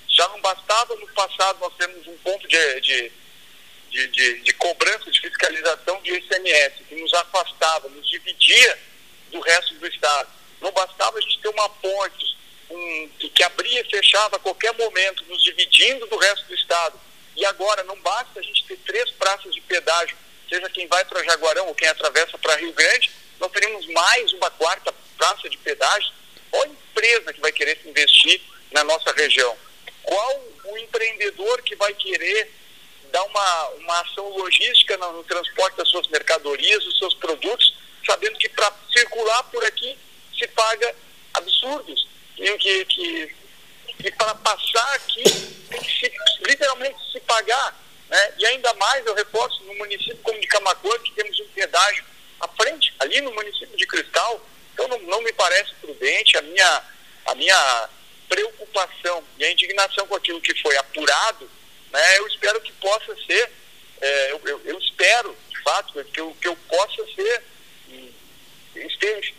Já não bastava no passado nós temos um ponto de cobrança, de fiscalização de ICMS, que nos afastava, nos dividia do resto do estado. Não bastava a gente ter uma ponte que abria e fechava a qualquer momento, nos dividindo do resto do estado. E agora não basta a gente ter 3 praças de pedágio, seja quem vai para Jaguarão ou quem atravessa para Rio Grande, nós teremos mais uma 4ª praça de pedágio. Qual a empresa que vai querer se investir na nossa região? Qual o empreendedor que vai querer dar uma ação logística no transporte das suas mercadorias, dos seus produtos, sabendo que para circular por aqui se paga absurdos? que para passar aqui tem que literalmente se pagar, né? E ainda mais, eu reforço, no município como de Camacuã, que temos um pedágio à frente, ali no município de Cristal. Então não me parece prudente. A minha preocupação e a indignação com aquilo que foi apurado, né, eu espero que possa ser, eu espero, de fato, que eu possa ser,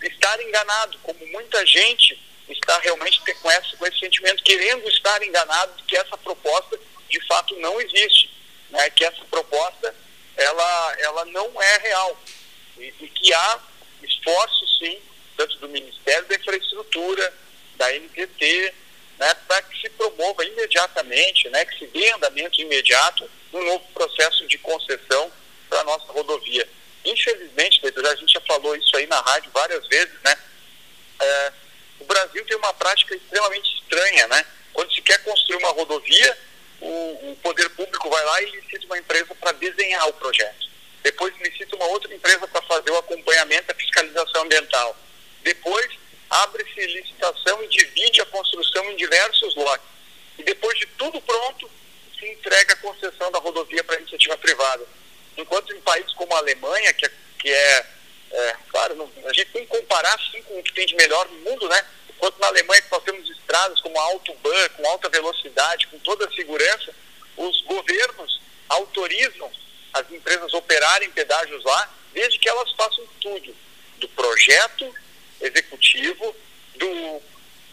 estar enganado, como muita gente está realmente com esse sentimento, querendo estar enganado, de que essa proposta de fato não existe, né, que essa proposta ela não é real, e que há esforço, sim, tanto do Ministério da Infraestrutura, da NTT, né, para que se promova imediatamente, né, que se dê andamento imediato um novo processo de concessão para a nossa rodovia. Infelizmente, a gente já falou isso aí na rádio várias vezes, né, o Brasil tem uma prática extremamente estranha, né? Quando se quer construir uma rodovia, o poder público vai lá e licita uma empresa para desenhar o projeto. Depois licita uma outra empresa para fazer o acompanhamento, a fiscalização ambiental. Depois abre-se licitação e divide a construção em diversos lotes. E depois de tudo pronto, se entrega a concessão da rodovia para iniciativa privada. Enquanto em países como a Alemanha, claro, a gente tem que comparar, sim, com o que tem de melhor no mundo, né? Enquanto na Alemanha nós temos estradas como a Autobahn, com alta velocidade, com toda a segurança, os governos autorizam as empresas operarem pedágios lá, desde que elas façam tudo, do projeto executivo, do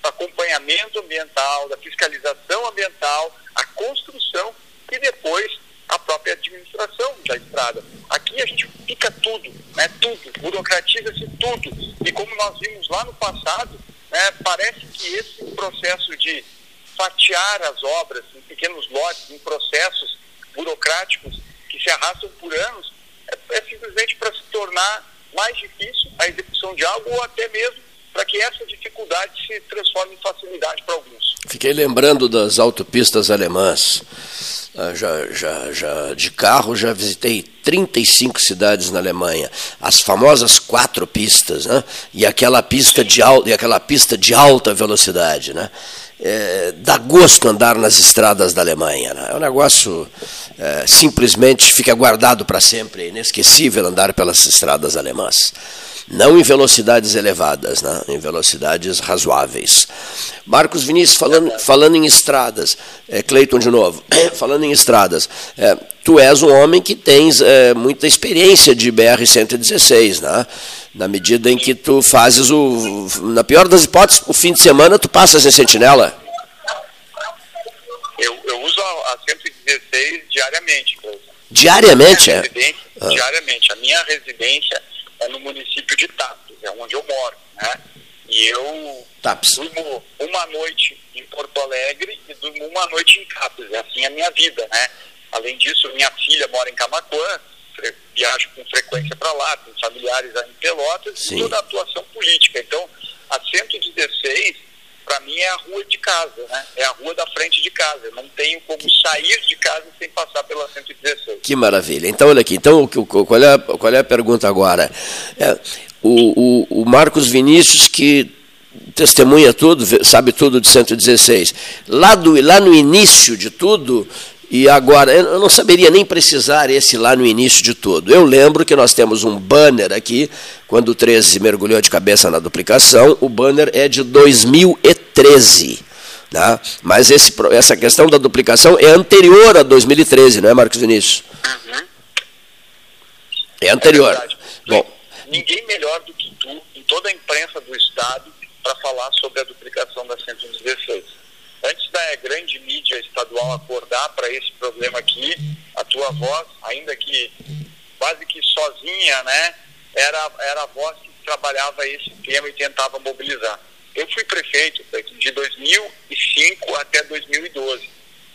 acompanhamento ambiental, da fiscalização ambiental, a construção e depois a própria administração da estrada. Aqui a gente fica tudo, né? Tudo, burocratiza-se tudo. E como nós vimos lá no passado, né, parece que esse processo de fatiar as obras em pequenos lotes, em processos burocráticos que se arrastam por anos, é simplesmente para se tornar mais difícil a execução de algo, ou até mesmo para que essa dificuldade se transforme em facilidade para alguns. Fiquei lembrando das autopistas alemãs. De carro já visitei 35 cidades na Alemanha, as famosas 4 pistas, né? E aquela pista de alta velocidade, né? Dá gosto andar nas estradas da Alemanha, né? É um negócio simplesmente fica guardado para sempre, é inesquecível andar pelas estradas alemãs. Não em velocidades elevadas, né? Em velocidades razoáveis. Marcos Vinícius, falando em estradas, Cleiton de novo, falando em estradas, tu és um homem que tens muita experiência de BR-116, né? Na medida em que tu fazes, na pior das hipóteses, o fim de semana tu passas em Sentinela. Eu uso a 116 diariamente. Diariamente? Diariamente. A minha residência é no município de Tapes, é onde eu moro, né? E eu durmo uma noite em Porto Alegre e durmo uma noite em Tapes, é assim a minha vida, né? Além disso, minha filha mora em Camacuã, viajo com frequência para lá, tenho familiares em Pelotas. Sim. E toda a atuação política. Então, a 116, para mim, é a rua de casa, né? É a rua da frente de casa. Eu não tenho como sair de casa sem passar pela 116. Que maravilha. Então, olha aqui. Então, qual é a pergunta agora? O Marcos Vinícius, que testemunha tudo, sabe tudo de 116. Lá no início de tudo... E agora, eu não saberia nem precisar esse lá no início de tudo. Eu lembro que nós temos um banner aqui, quando o 13 mergulhou de cabeça na duplicação, o banner é de 2013. Tá? Mas essa questão da duplicação é anterior a 2013, não é, Marcos Vinícius? Uhum. É anterior. É. Bom, ninguém melhor do que tu, em toda a imprensa do Estado, para falar sobre a duplicação da 116. Antes da grande mídia estadual acordar para esse problema aqui, a tua voz, ainda que quase que sozinha, né, era a voz que trabalhava esse tema e tentava mobilizar. Eu fui prefeito de 2005 até 2012.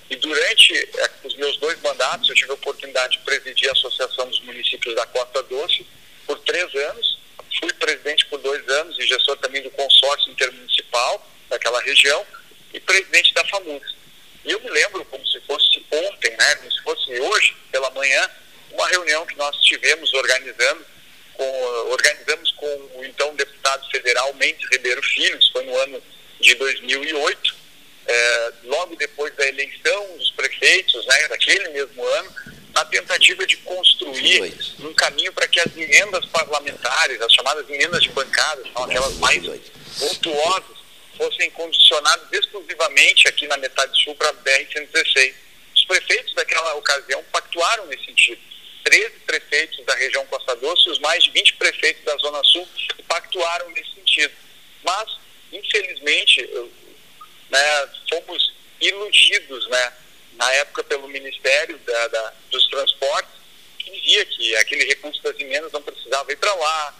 E durante os meus 2 mandatos, eu tive a oportunidade de presidir a Associação dos Municípios da Costa Doce por 3 anos. Fui presidente por 2 anos e gestor também do consórcio intermunicipal daquela região. E presidente da FAMURS. E eu me lembro como se fosse ontem, né, como se fosse hoje, pela manhã, uma reunião que nós tivemos organizamos com o então deputado federal Mendes Ribeiro Filho, isso foi no ano de 2008, logo depois da eleição dos prefeitos, né, daquele mesmo ano, na tentativa de construir um caminho para que as emendas parlamentares, as chamadas emendas de bancada, são aquelas mais voltuosas, fossem condicionadas exclusivamente aqui na metade sul para a BR-116. Os prefeitos daquela ocasião pactuaram nesse sentido. 13 prefeitos da região Costa Doce e os mais de 20 prefeitos da Zona Sul pactuaram nesse sentido. Mas, infelizmente, fomos iludidos, na época pelo Ministério dos Transportes, que dizia que aquele recurso das emendas não precisava ir para lá,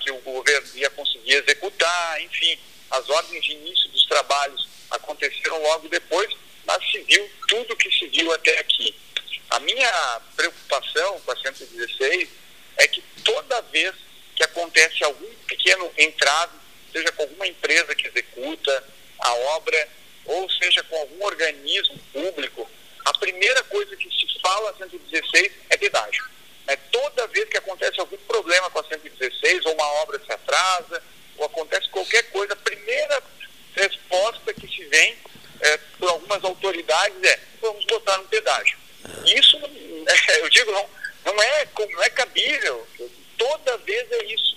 que o governo ia conseguir executar, enfim. As ordens de início dos trabalhos aconteceram logo depois, mas se viu tudo o que se viu até aqui. A minha preocupação com a 116 é que toda vez que acontece algum pequeno entrave, seja com alguma empresa que executa a obra, ou seja com algum organismo público, a primeira coisa que se fala a 116 é pedágio. Toda vez que acontece algum problema com a 116, ou uma obra se atrasa, ou acontece qualquer coisa, a primeira resposta que se vem por algumas autoridades é: vamos botar um pedágio. Isso, eu digo, não é cabível. Toda vez é isso,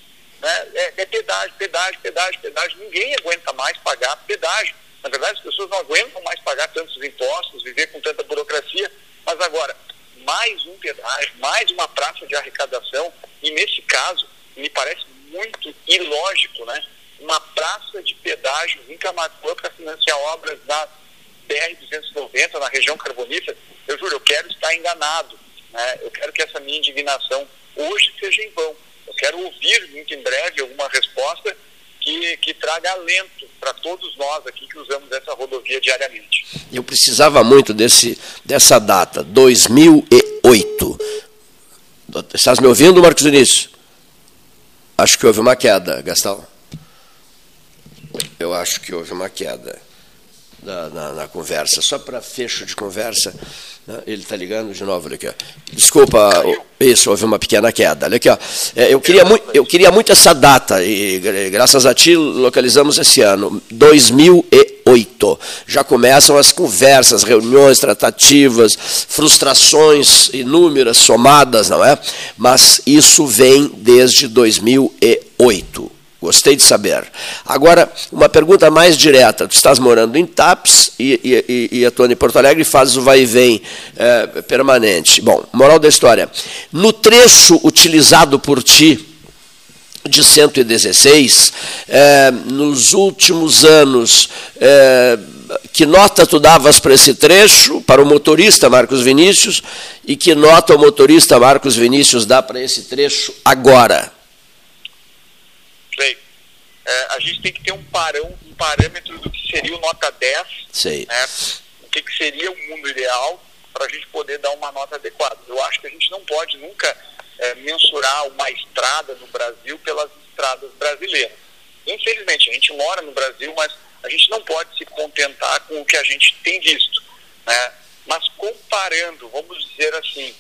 é pedágio, pedágio, pedágio, pedágio. Ninguém aguenta mais pagar pedágio. Na verdade, as pessoas não aguentam mais pagar tantos impostos, viver com tanta burocracia. Mas agora, mais um pedágio, mais uma praça de arrecadação. E nesse caso, me parece muito ilógico, uma praça de pedágio em Camacuã para financiar obras na BR-290, na região carbonífera. Eu juro, eu quero estar enganado, Eu quero que essa minha indignação hoje seja em vão. Eu quero ouvir muito em breve alguma resposta que traga alento para todos nós aqui que usamos essa rodovia diariamente. Eu precisava muito dessa data, 2008. Estás me ouvindo, Marcos Vinícius? Acho que houve uma queda, Gastão. Eu acho que houve uma queda na conversa. Só para fecho de conversa, ele está ligando de novo. Olha aqui, ó. Desculpa, isso, houve uma pequena queda. Olha aqui, ó. Eu queria muito essa data, e graças a ti localizamos esse ano, 2008. Já começam as conversas, reuniões, tratativas, frustrações inúmeras, somadas, não é? Mas isso vem desde 2008. Gostei de saber. Agora, uma pergunta mais direta. Tu estás morando em Tapes e atuando em Porto Alegre e fazes o vai e vem permanente. Bom, moral da história. No trecho utilizado por ti, de 116, nos últimos anos, que nota tu davas para esse trecho, para o motorista Marcos Vinícius, e que nota o motorista Marcos Vinícius dá para esse trecho agora? A gente tem que ter um parâmetro do que seria o nota 10, o que seria o mundo ideal para a gente poder dar uma nota adequada. Eu acho que a gente não pode nunca mensurar uma estrada no Brasil pelas estradas brasileiras. Infelizmente, a gente mora no Brasil, mas a gente não pode se contentar com o que a gente tem visto. Mas comparando, vamos dizer assim,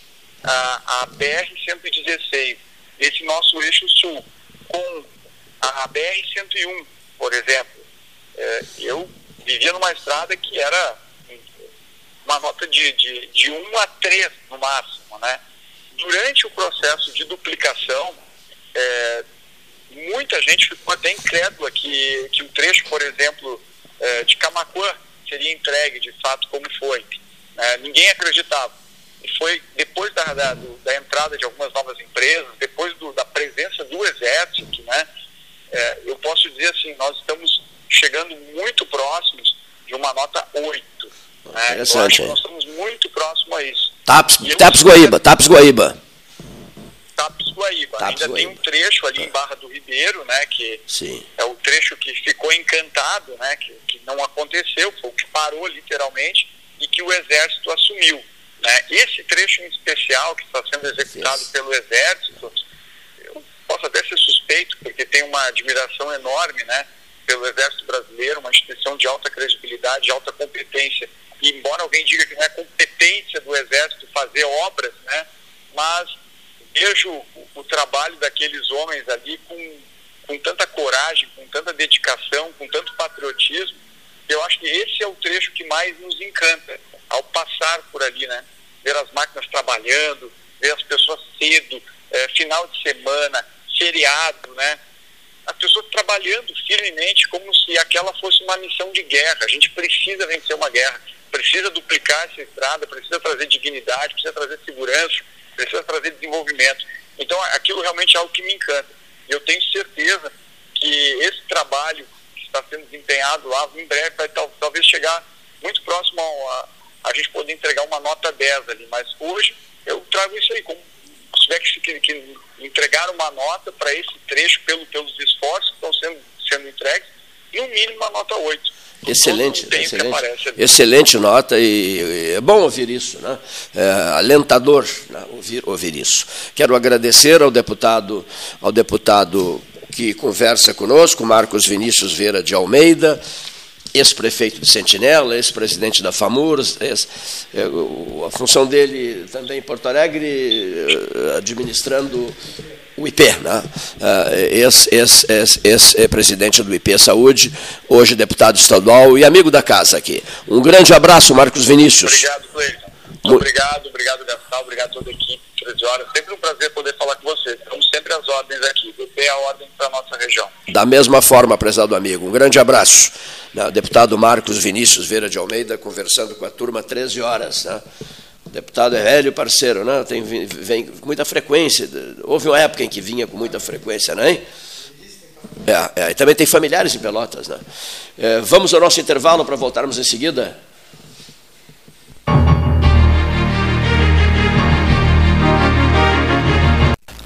a BR-116, esse nosso eixo sul, com a BR-101, por exemplo, eu vivia numa estrada que era uma nota de 1 a 3 no máximo. Durante o processo de duplicação, muita gente ficou até incrédula que o trecho, por exemplo, de Camacuã seria entregue de fato como foi. Ninguém acreditava. E foi depois da entrada de algumas novas empresas, depois da presença do Exército, eu posso dizer assim, nós estamos chegando muito próximos de uma nota 8. Eu acho que nós estamos muito próximos a isso. Tapes Guaíba. Ainda tem um trecho ali em Barra do Ribeiro, que Sim. é o trecho que ficou encantado, que não aconteceu, foi o que parou literalmente e que o Exército assumiu. Esse trecho em especial que está sendo executado pelo Exército, posso até ser suspeito, porque tem uma admiração enorme pelo Exército Brasileiro, uma instituição de alta credibilidade, de alta competência. E embora alguém diga que não é competência do Exército fazer obras, mas vejo o trabalho daqueles homens ali com com tanta coragem, com tanta dedicação, com tanto patriotismo, eu acho que esse é o trecho que mais nos encanta, ao passar por ali, né? Ver as máquinas trabalhando, ver as pessoas cedo, final de semana, feriado, né? As pessoas trabalhando firmemente como se aquela fosse uma missão de guerra. A gente precisa vencer uma guerra, precisa duplicar essa estrada, precisa trazer dignidade, precisa trazer segurança, precisa trazer desenvolvimento. Então, aquilo realmente é algo que me encanta. Eu tenho certeza que esse trabalho que está sendo desempenhado lá, em breve, vai talvez chegar muito próximo a gente poder entregar uma nota 10 ali. Mas hoje, eu trago isso aí como se tivesse que entregar uma nota para esse trecho, pelos esforços que estão sendo entregues, e no mínimo uma nota 8. Excelente, excelente, excelente nota, e é bom ouvir isso, né? É alentador, né? Ouvir isso. Quero agradecer ao deputado que conversa conosco, Marcos Vinícius Vieira de Almeida, ex-prefeito de Sentinela, ex-presidente da FAMURS, a função dele também em Porto Alegre, administrando o IP, né? Ex-presidente do IP Saúde, hoje deputado estadual e amigo da casa aqui. Um grande abraço, Marcos Vinícius. Obrigado, Cleiton. Obrigado, Gastal, obrigado a toda a equipe. 13 horas. Sempre um prazer poder falar com vocês. Estamos sempre às ordens aqui. O IP é a ordem para a nossa região. Da mesma forma, prezado amigo. Um grande abraço. Deputado Marcos Vinícius Vieira de Almeida, conversando com a turma, 13 horas, né? O deputado é velho parceiro, né? Vem com muita frequência. Houve uma época em que vinha com muita frequência, não é? E também tem familiares em Pelotas, né? Vamos ao nosso intervalo para voltarmos em seguida.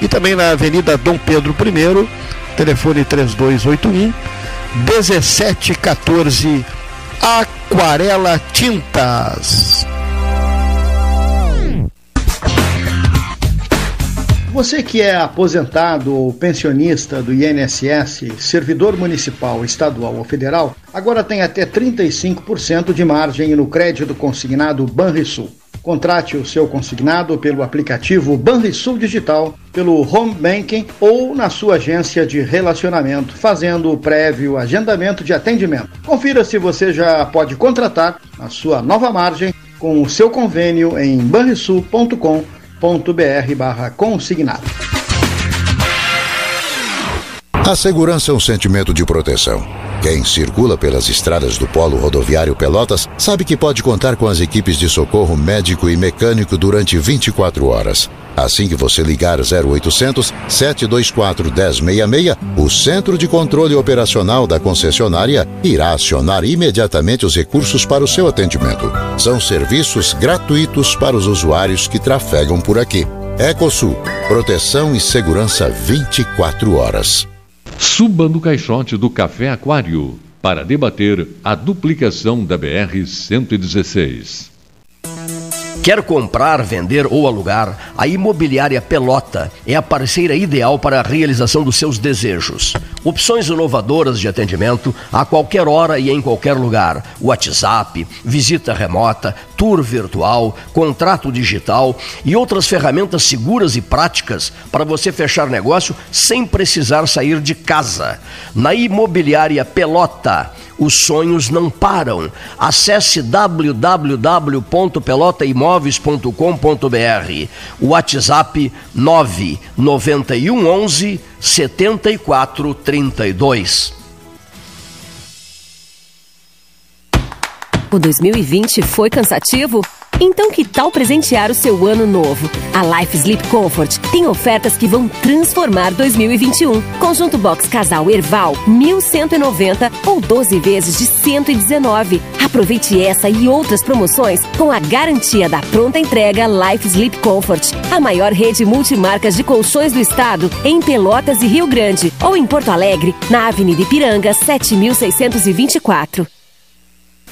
E também na Avenida Dom Pedro I, telefone 3281-1714, Aquarela Tintas. Você que é aposentado ou pensionista do INSS, servidor municipal, estadual ou federal, agora tem até 35% de margem no crédito consignado Banrisul. Contrate o seu consignado pelo aplicativo Banrisul Digital, pelo Home Banking ou na sua agência de relacionamento, fazendo o prévio agendamento de atendimento. Confira se você já pode contratar a sua nova margem com o seu convênio em banrisul.com.br/consignado. A segurança é um sentimento de proteção. Quem circula pelas estradas do Polo Rodoviário Pelotas sabe que pode contar com as equipes de socorro médico e mecânico durante 24 horas. Assim que você ligar 0800 724 1066, o Centro de Controle Operacional da concessionária irá acionar imediatamente os recursos para o seu atendimento. São serviços gratuitos para os usuários que trafegam por aqui. EcoSul, proteção e segurança 24 horas. Suba no caixote do Café Aquário para debater a duplicação da BR-116. Quer comprar, vender ou alugar? A Imobiliária Pelota é a parceira ideal para a realização dos seus desejos. Opções inovadoras de atendimento a qualquer hora e em qualquer lugar. WhatsApp, visita remota, tour virtual, contrato digital e outras ferramentas seguras e práticas para você fechar negócio sem precisar sair de casa. Na Imobiliária Pelota, os sonhos não param. Acesse www.pelotaimoveis.com.br. O WhatsApp 99111-7432. O 2020 foi cansativo? Então que tal presentear o seu ano novo? A Life Sleep Comfort tem ofertas que vão transformar 2021. Conjunto Box Casal Herval, 1.190 ou 12 vezes de 119. Aproveite essa e outras promoções com a garantia da pronta entrega Life Sleep Comfort, a maior rede multimarcas de colchões do estado, em Pelotas e Rio Grande, ou em Porto Alegre, na Avenida Ipiranga, 7.624.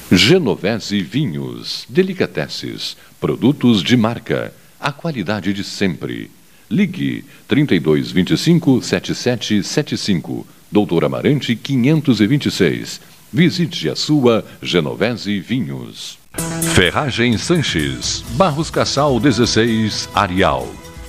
Genovese Vinhos, delicateces, produtos de marca, a qualidade de sempre. Ligue 3225-7775, Doutor Amarante 526. Visite a sua Genovese Vinhos. Ferragem Sanches, Barros Cassal 16, Areal.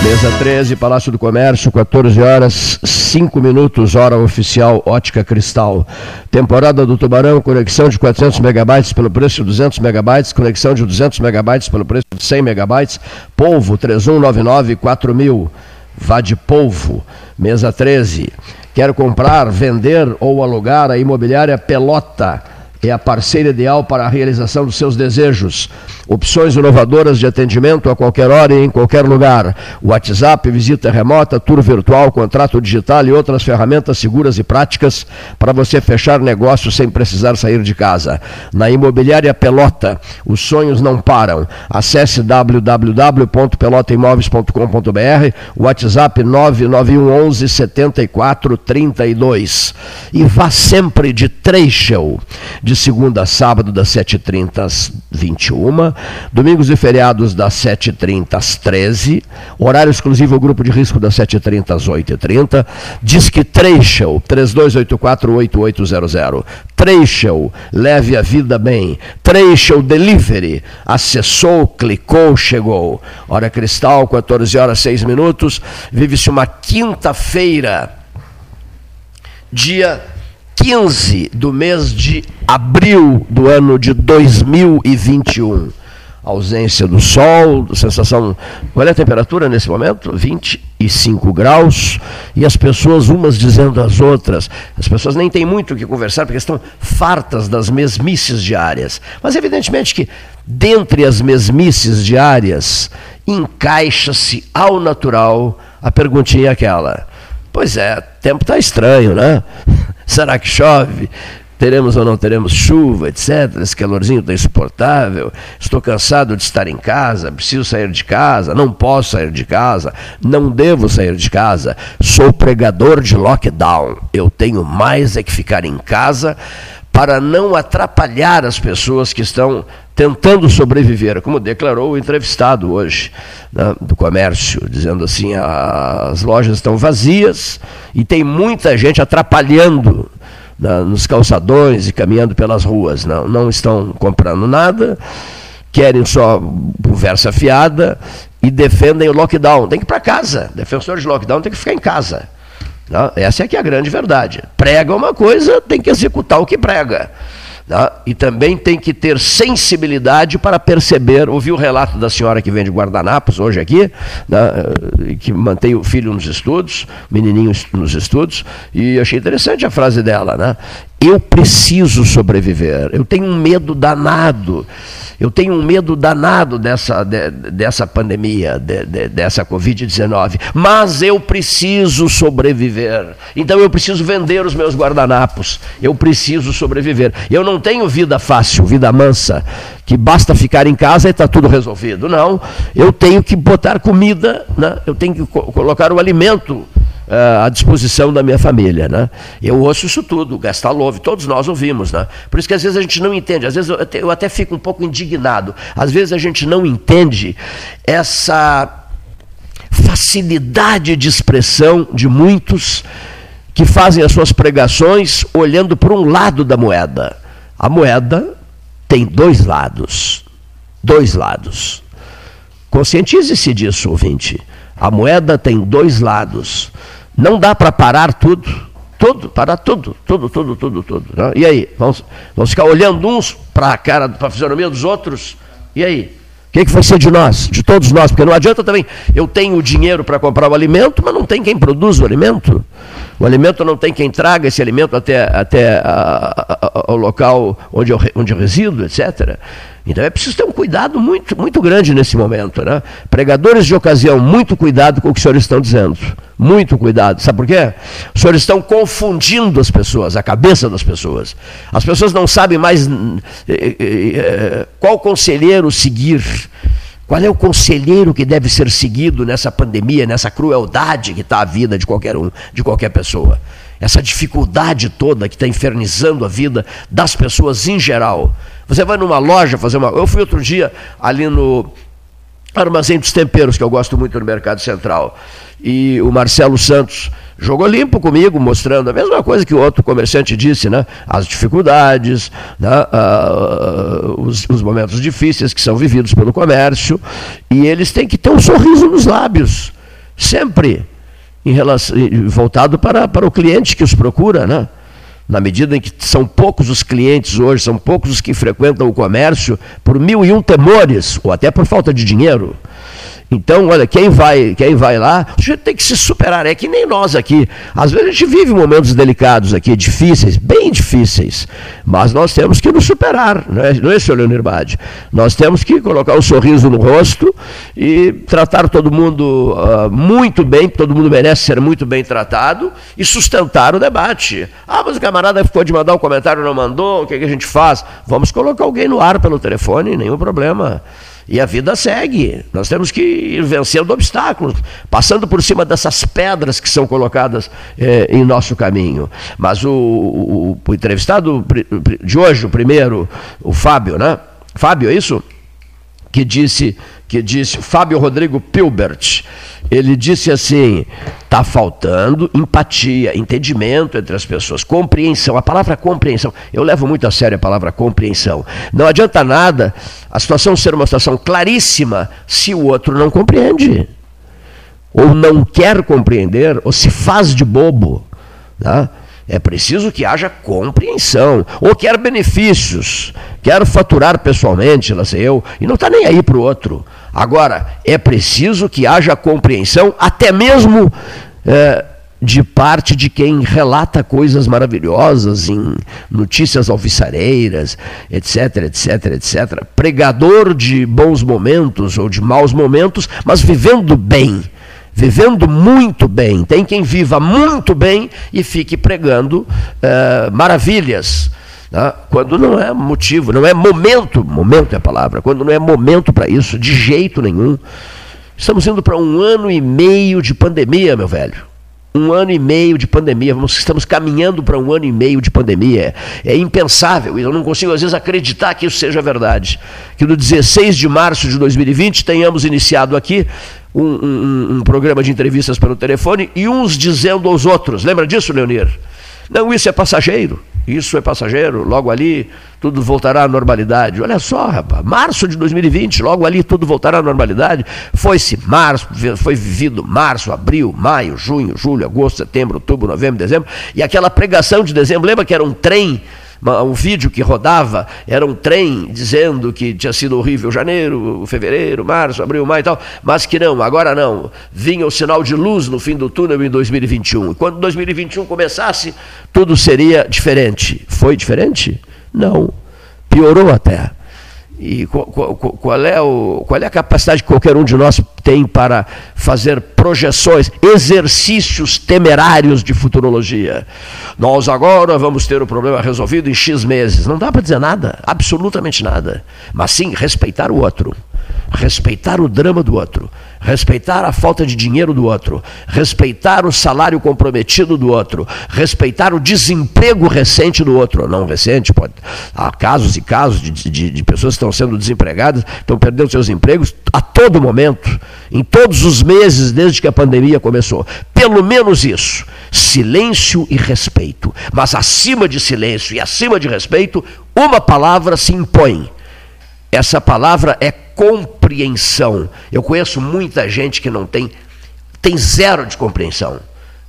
Mesa 13, Palácio do Comércio, 14h05, hora oficial, Ótica Cristal. Temporada do Tubarão, conexão de 400 megabytes pelo preço de 200 megabytes, conexão de 200 megabytes pelo preço de 100 megabytes, Polvo, 3199-4000, vá de Polvo. Mesa 13, quero comprar, vender ou alugar a Imobiliária Pelota. É a parceira ideal para a realização dos seus desejos. Opções inovadoras de atendimento a qualquer hora e em qualquer lugar. WhatsApp, visita remota, tour virtual, contrato digital e outras ferramentas seguras e práticas para você fechar negócio sem precisar sair de casa. Na Imobiliária Pelota, os sonhos não param. Acesse www.pelotaimoveis.com.br, WhatsApp 99111-7432. E vá sempre de Treixel. De segunda a sábado, das 7h30 às 21h. Domingos e feriados, das 7h30 às 13h. Horário exclusivo ao grupo de risco, das 7h30 às 8h30. Disque Treixel, 3284-8800. Treixel, leve a vida bem. Treixel Delivery. Acessou, clicou, chegou. Hora Cristal, 14h06. Vive-se uma quinta-feira, dia 15 do mês de abril do ano de 2021. Ausência do sol, sensação... Qual é a temperatura nesse momento? 25 graus. E as pessoas, umas dizendo às outras, as pessoas nem têm muito o que conversar, porque estão fartas das mesmices diárias. Mas, evidentemente, que dentre as mesmices diárias, encaixa-se ao natural a perguntinha aquela. Pois é, o tempo está estranho, né? Será que chove? Teremos ou não teremos chuva, etc. Esse calorzinho está insuportável. Estou cansado de estar em casa, preciso sair de casa, não posso sair de casa, não devo sair de casa. Sou pregador de lockdown. Eu tenho mais é que ficar em casa para não atrapalhar as pessoas que estão tentando sobreviver, como declarou o entrevistado hoje, né, do comércio, dizendo assim, as lojas estão vazias e tem muita gente atrapalhando nos calçadões e caminhando pelas ruas. Não estão comprando nada, querem só conversa fiada e defendem o lockdown. Tem que ir para casa, defensor de lockdown tem que ficar em casa. Não, essa é que é a grande verdade. Prega uma coisa, tem que executar o que prega. E também tem que ter sensibilidade para perceber. Ouvi o relato da senhora que vende guardanapos hoje aqui, que mantém o filho nos estudos, menininho nos estudos, e achei interessante a frase dela, né? Eu preciso sobreviver, eu tenho um medo danado, dessa pandemia, dessa Covid-19, mas eu preciso sobreviver, então eu preciso vender os meus guardanapos, eu preciso sobreviver, eu não tenho vida fácil, vida mansa, que basta ficar em casa e está tudo resolvido, não, eu tenho que botar comida, né? Eu tenho que colocar o alimento à disposição da minha família, né? Eu ouço isso tudo, Gastalou ouve, todos nós ouvimos, né? Por isso que às vezes a gente não entende, às vezes eu até fico um pouco indignado, às vezes a gente não entende essa facilidade de expressão de muitos que fazem as suas pregações olhando por um lado da moeda. A moeda tem dois lados, Conscientize-se disso, ouvinte. A moeda tem dois lados. Não dá para parar tudo. Né? E aí? Vamos ficar olhando uns para a cara, para a fisionomia dos outros? E aí? O que vai ser de nós, de todos nós? Porque não adianta também, eu tenho o dinheiro para comprar o alimento, mas não tem quem produz o alimento. O alimento não tem quem traga esse alimento até o local onde eu resido, etc. Então é preciso ter um cuidado muito, muito grande nesse momento, né? Pregadores de ocasião, muito cuidado com o que os senhores estão dizendo. Muito cuidado. Sabe por quê? Os senhores estão confundindo as pessoas, a cabeça das pessoas. As pessoas não sabem mais qual conselheiro seguir. Qual é o conselheiro que deve ser seguido nessa pandemia, nessa crueldade que está a vida de qualquer um, de qualquer pessoa? Essa dificuldade toda que está infernizando a vida das pessoas em geral. Você vai numa loja fazer uma... Eu fui outro dia ali no Armazém dos Temperos, que eu gosto muito, no Mercado Central. E o Marcelo Santos jogou limpo comigo, mostrando a mesma coisa que o outro comerciante disse, né? As dificuldades, né? Os momentos difíceis que são vividos pelo comércio. E eles têm que ter um sorriso nos lábios, sempre. Em relação, voltado para o cliente que os procura, né? Na medida em que são poucos os clientes hoje, são poucos os que frequentam o comércio por 1001 temores, ou até por falta de dinheiro. Então, olha, quem vai lá, o sujeito tem que se superar, é que nem nós aqui. Às vezes a gente vive momentos delicados aqui, difíceis, bem difíceis, mas nós temos que nos superar, não é, senhor Leonir Bade? Nós temos que colocar um sorriso no rosto e tratar todo mundo muito bem, todo mundo merece ser muito bem tratado e sustentar o debate. Ah, mas o camarada ficou de mandar um comentário, não mandou, o que a gente faz? Vamos colocar alguém no ar pelo telefone, nenhum problema. E a vida segue, nós temos que ir vencendo obstáculos, passando por cima dessas pedras que são colocadas em nosso caminho. Mas o entrevistado de hoje, o primeiro, o Fábio, né? Fábio, é isso? Que disse Fábio Rodrigo Pilger, ele disse assim, está faltando empatia, entendimento entre as pessoas, compreensão, a palavra compreensão, eu levo muito a sério a palavra compreensão, não adianta nada a situação ser uma situação claríssima se o outro não compreende, ou não quer compreender, ou se faz de bobo, né? É preciso que haja compreensão, ou quer benefícios, quer faturar pessoalmente, lá sei eu, e não está nem aí para o outro. Agora, é preciso que haja compreensão, até mesmo de parte de quem relata coisas maravilhosas em notícias alviçareiras, etc, etc, etc. Pregador de bons momentos ou de maus momentos, mas vivendo bem. Vivendo muito bem, tem quem viva muito bem e fique pregando maravilhas, né? Quando não é motivo, não é momento é a palavra, quando não é momento para isso, de jeito nenhum. Estamos indo para 1 ano e meio de pandemia, meu velho. 1 ano e meio de pandemia, estamos caminhando para 1 ano e meio de pandemia, é impensável, eu não consigo às vezes acreditar que isso seja verdade, que no 16 de março de 2020 tenhamos iniciado aqui um programa de entrevistas pelo telefone e uns dizendo aos outros, lembra disso, Leonir? Não, isso é passageiro, logo ali tudo voltará à normalidade. Olha só, rapaz, março de 2020, logo ali tudo voltará à normalidade. Foi-se março, foi vivido março, abril, maio, junho, julho, agosto, setembro, outubro, novembro, dezembro. E aquela pregação de dezembro, lembra que era um trem O vídeo que rodava era um trem dizendo que tinha sido horrível janeiro, fevereiro, março, abril, maio e tal, mas que não, agora não. Vinha o sinal de luz no fim do túnel em 2021. E quando 2021 começasse, tudo seria diferente. Foi diferente? Não. Piorou até. E qual é a capacidade que qualquer um de nós tem para fazer projeções, exercícios temerários de futurologia? Nós agora vamos ter o problema resolvido em X meses. Não dá para dizer nada, absolutamente nada. Mas sim, respeitar o outro. Respeitar o drama do outro, respeitar a falta de dinheiro do outro, respeitar o salário comprometido do outro, respeitar o desemprego recente do outro. Não recente, pode. Há casos e casos de pessoas que estão sendo desempregadas, estão perdendo seus empregos a todo momento, em todos os meses desde que a pandemia começou. Pelo menos isso, silêncio e respeito. Mas acima de silêncio e acima de respeito, uma palavra se impõe. Essa palavra é compreensão. Eu conheço muita gente que não tem zero de compreensão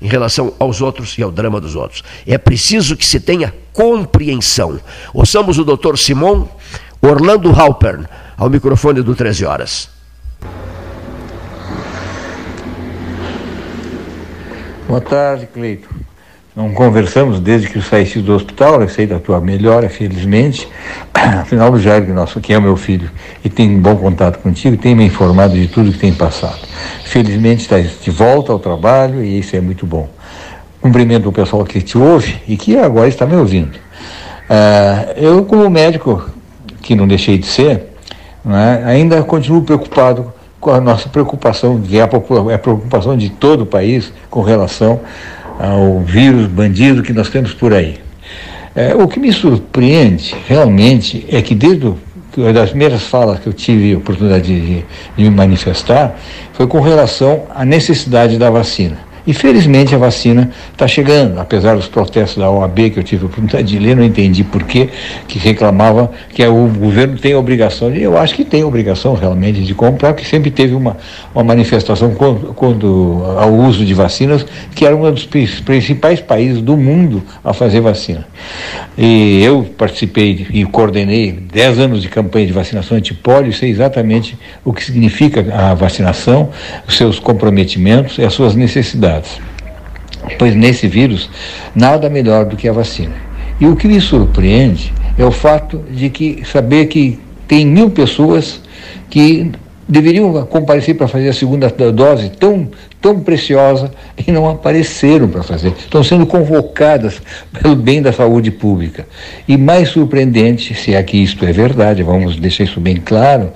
em relação aos outros e ao drama dos outros. É preciso que se tenha compreensão. Ouçamos o Dr. Simão Orlando Halpern ao microfone do 13 Horas. Boa tarde, Cleito. Não conversamos desde que eu saí do hospital, eu sei da tua melhora, felizmente. Afinal, o Jair, que é o meu filho, e tem um bom contato contigo, tem me informado de tudo que tem passado. Felizmente, estás de volta ao trabalho e isso é muito bom. Cumprimento o pessoal que te ouve e que agora está me ouvindo. Eu, como médico, que não deixei de ser, né, ainda continuo preocupado com a nossa preocupação, que é a preocupação de todo o país com relação ao vírus bandido que nós temos por aí. O que me surpreende realmente é que desde das primeiras falas que eu tive a oportunidade de me manifestar foi com relação à necessidade da vacina. E felizmente a vacina está chegando, apesar dos protestos da OAB que eu tive a oportunidade de ler, não entendi porquê, que reclamava que o governo tem a obrigação, eu acho que tem a obrigação realmente de comprar, porque sempre teve uma manifestação quando ao uso de vacinas, que era um dos principais países do mundo a fazer vacina. E eu participei e coordenei 10 anos de campanha de vacinação antipólio, sei exatamente o que significa a vacinação, os seus comprometimentos e as suas necessidades. Pois nesse vírus, nada melhor do que a vacina. E o que me surpreende é o fato de que saber que tem 1.000 pessoas que deveriam comparecer para fazer a segunda dose tão preciosa e não apareceram para fazer. Estão sendo convocadas pelo bem da saúde pública. E mais surpreendente, se é que isto é verdade, vamos deixar isso bem claro,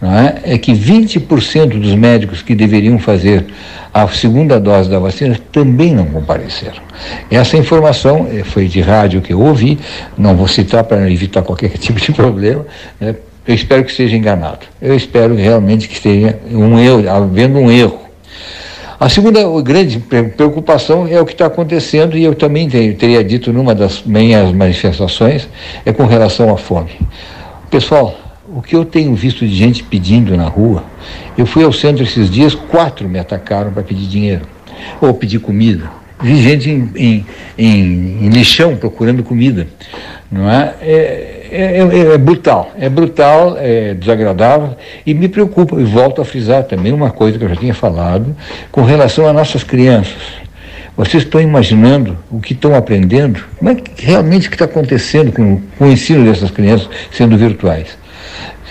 não é? É que 20% dos médicos que deveriam fazer a segunda dose da vacina também não compareceram. Essa informação foi de rádio que eu ouvi, não vou citar para evitar qualquer tipo de problema, né? Eu espero que seja enganado. Eu espero realmente que esteja um erro, havendo um erro. A segunda grande preocupação é o que está acontecendo, e eu também teria dito numa das minhas manifestações, é com relação à fome. Pessoal, o que eu tenho visto de gente pedindo na rua, eu fui ao centro esses dias, 4 me atacaram para pedir dinheiro, ou pedir comida. Vi gente em lixão procurando comida, não é? É brutal, é desagradável e me preocupa. E volto a frisar também uma coisa que eu já tinha falado com relação às nossas crianças. Vocês estão imaginando o que estão aprendendo? Como é que realmente o que está acontecendo com o ensino dessas crianças sendo virtuais?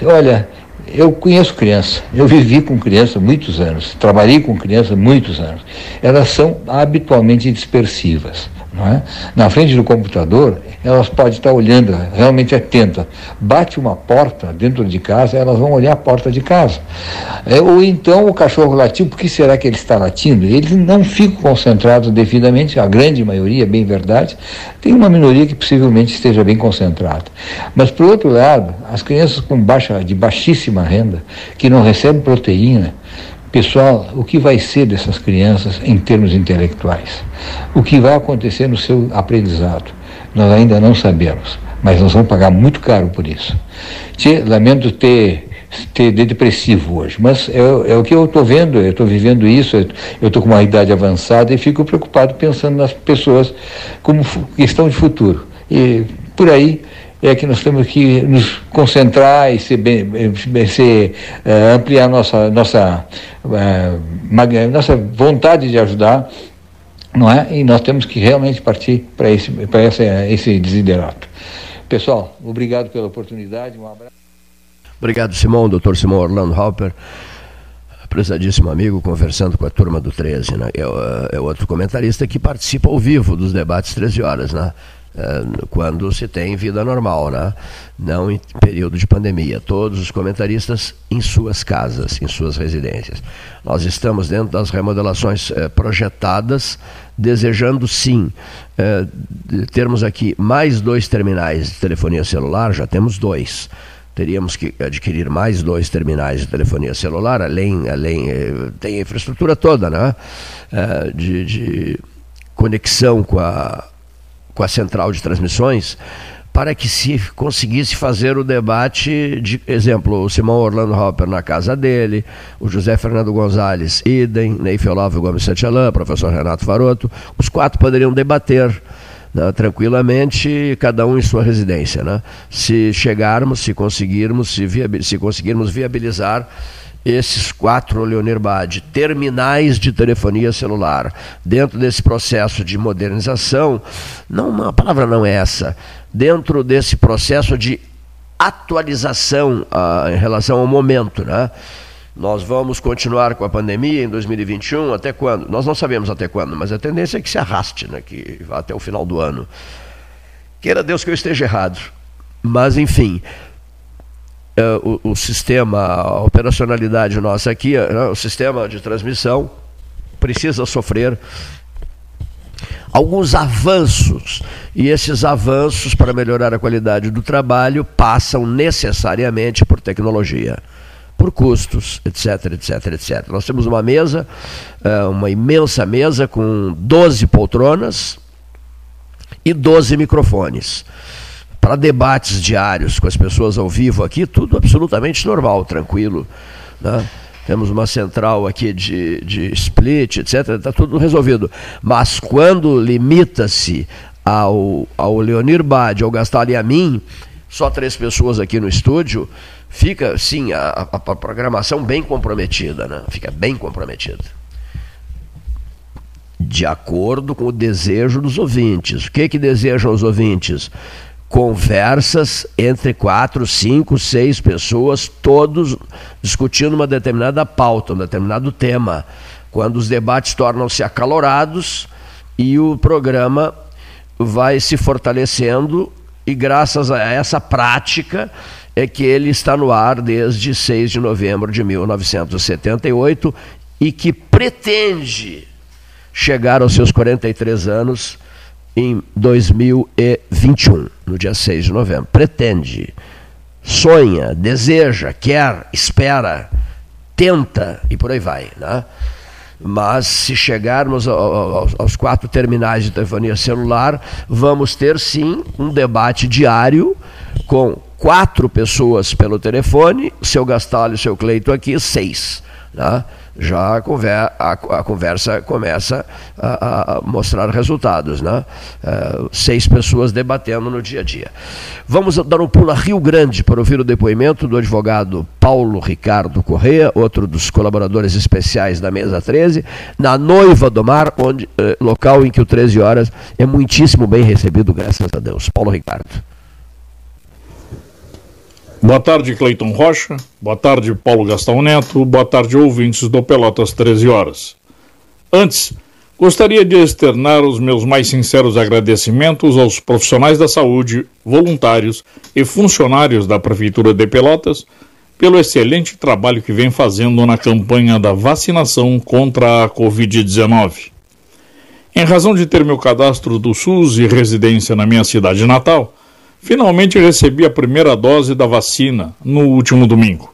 Olha, eu conheço criança, eu vivi com criança muitos anos, trabalhei com criança muitos anos. Elas são habitualmente dispersivas. Não é? Na frente do computador, elas podem estar olhando, realmente atentas. Bate uma porta dentro de casa, elas vão olhar a porta de casa. Ou então o cachorro latiu, por que será que ele está latindo? Eles não ficam concentrados devidamente, a grande maioria, bem verdade. Tem uma minoria que possivelmente esteja bem concentrada. Mas, por outro lado, as crianças de baixíssima renda, que não recebem proteína, pessoal, o que vai ser dessas crianças em termos intelectuais? O que vai acontecer no seu aprendizado? Nós ainda não sabemos, mas nós vamos pagar muito caro por isso. Lamento ter depressivo hoje, mas é o que eu estou vendo, eu estou vivendo isso, eu estou com uma idade avançada e fico preocupado pensando nas pessoas como questão de futuro. E por aí é que nós temos que nos concentrar e ampliar nossa vontade de ajudar, não é? E nós temos que realmente partir para esse desiderato. Pessoal, obrigado pela oportunidade, um abraço. Obrigado, Simão, doutor Simão Orlando Halpern, prezadíssimo amigo, conversando com a turma do 13, né? É outro comentarista que participa ao vivo dos debates 13 horas, né? Quando se tem vida normal, né? Não em período de pandemia. Todos os comentaristas em suas casas, em suas residências. Nós estamos dentro das remodelações projetadas, desejando sim termos aqui mais 2 terminais de telefonia celular, já temos 2. Teríamos que adquirir mais 2 terminais de telefonia celular, além tem a infraestrutura toda, né? De conexão com a central de transmissões, para que se conseguisse fazer o debate de, exemplo, o Simão Orlando Halpern na casa dele, o José Fernando Gonzalez, idem, Ney Feolóvio Gomes Santialã, professor Renato Faroto, os 4 poderiam debater, né, tranquilamente, cada um em sua residência, né? Se chegarmos, se conseguirmos viabilizar esses 4, Leonir Bade, terminais de telefonia celular, dentro desse processo de modernização, não, a palavra não é essa, dentro desse processo de atualização em relação ao momento, né? Nós vamos continuar com a pandemia em 2021, até quando? Nós não sabemos até quando, mas a tendência é que se arraste, né? Que vá até o final do ano. Queira Deus que eu esteja errado. Mas, enfim, o sistema, a operacionalidade nossa aqui, né? O sistema de transmissão precisa sofrer alguns avanços, e esses avanços, para melhorar a qualidade do trabalho, passam necessariamente por tecnologia, por custos, etc, etc, etc. Nós temos uma mesa, uma imensa mesa com 12 poltronas e 12 microfones. Para debates diários com as pessoas ao vivo aqui, tudo absolutamente normal, tranquilo, né? Temos uma central aqui de split, etc. Está tudo resolvido. Mas quando limita-se ao Leonir Bade, ao Gastaldi e a mim, só 3 pessoas aqui no estúdio, fica, sim, a programação bem comprometida, né? Fica bem comprometida. De acordo com o desejo dos ouvintes. O que desejam os ouvintes? Conversas entre 4, 5, 6 pessoas, todos discutindo uma determinada pauta, um determinado tema. Quando os debates tornam-se acalorados e o programa vai se fortalecendo, e graças a essa prática é que ele está no ar desde 6 de novembro de 1978 e que pretende chegar aos seus 43 anos em 2021, no dia 6 de novembro. Pretende, sonha, deseja, quer, espera, tenta e por aí vai, né? Mas se chegarmos aos 4 terminais de telefonia celular, vamos ter sim um debate diário com 4 pessoas pelo telefone, o seu Gastalho e o seu Cleito aqui, 6. Né? Já a conversa começa a mostrar resultados, né? 6 pessoas debatendo no dia a dia. Vamos dar um pulo a Rio Grande para ouvir o depoimento do advogado Paulo Ricardo Correia, outro dos colaboradores especiais da Mesa 13, na Noiva do Mar, local em que o 13 Horas é muitíssimo bem recebido, graças a Deus. Paulo Ricardo. Boa tarde, Cleiton Rocha. Boa tarde, Paulo Gastão Neto. Boa tarde, ouvintes do Pelotas 13 Horas. Antes, gostaria de externar os meus mais sinceros agradecimentos aos profissionais da saúde, voluntários e funcionários da Prefeitura de Pelotas pelo excelente trabalho que vem fazendo na campanha da vacinação contra a Covid-19. Em razão de ter meu cadastro do SUS e residência na minha cidade natal, finalmente recebi a primeira dose da vacina no último domingo.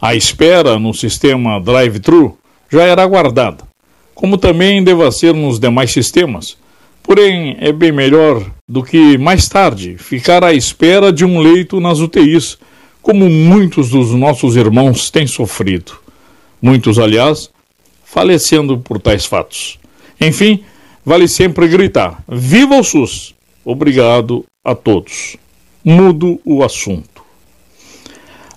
A espera no sistema drive-thru já era aguardada, como também deva ser nos demais sistemas, porém é bem melhor do que mais tarde ficar à espera de um leito nas UTIs, como muitos dos nossos irmãos têm sofrido. Muitos, aliás, falecendo por tais fatos. Enfim, vale sempre gritar: viva o SUS! Obrigado a todos. Mudo o assunto.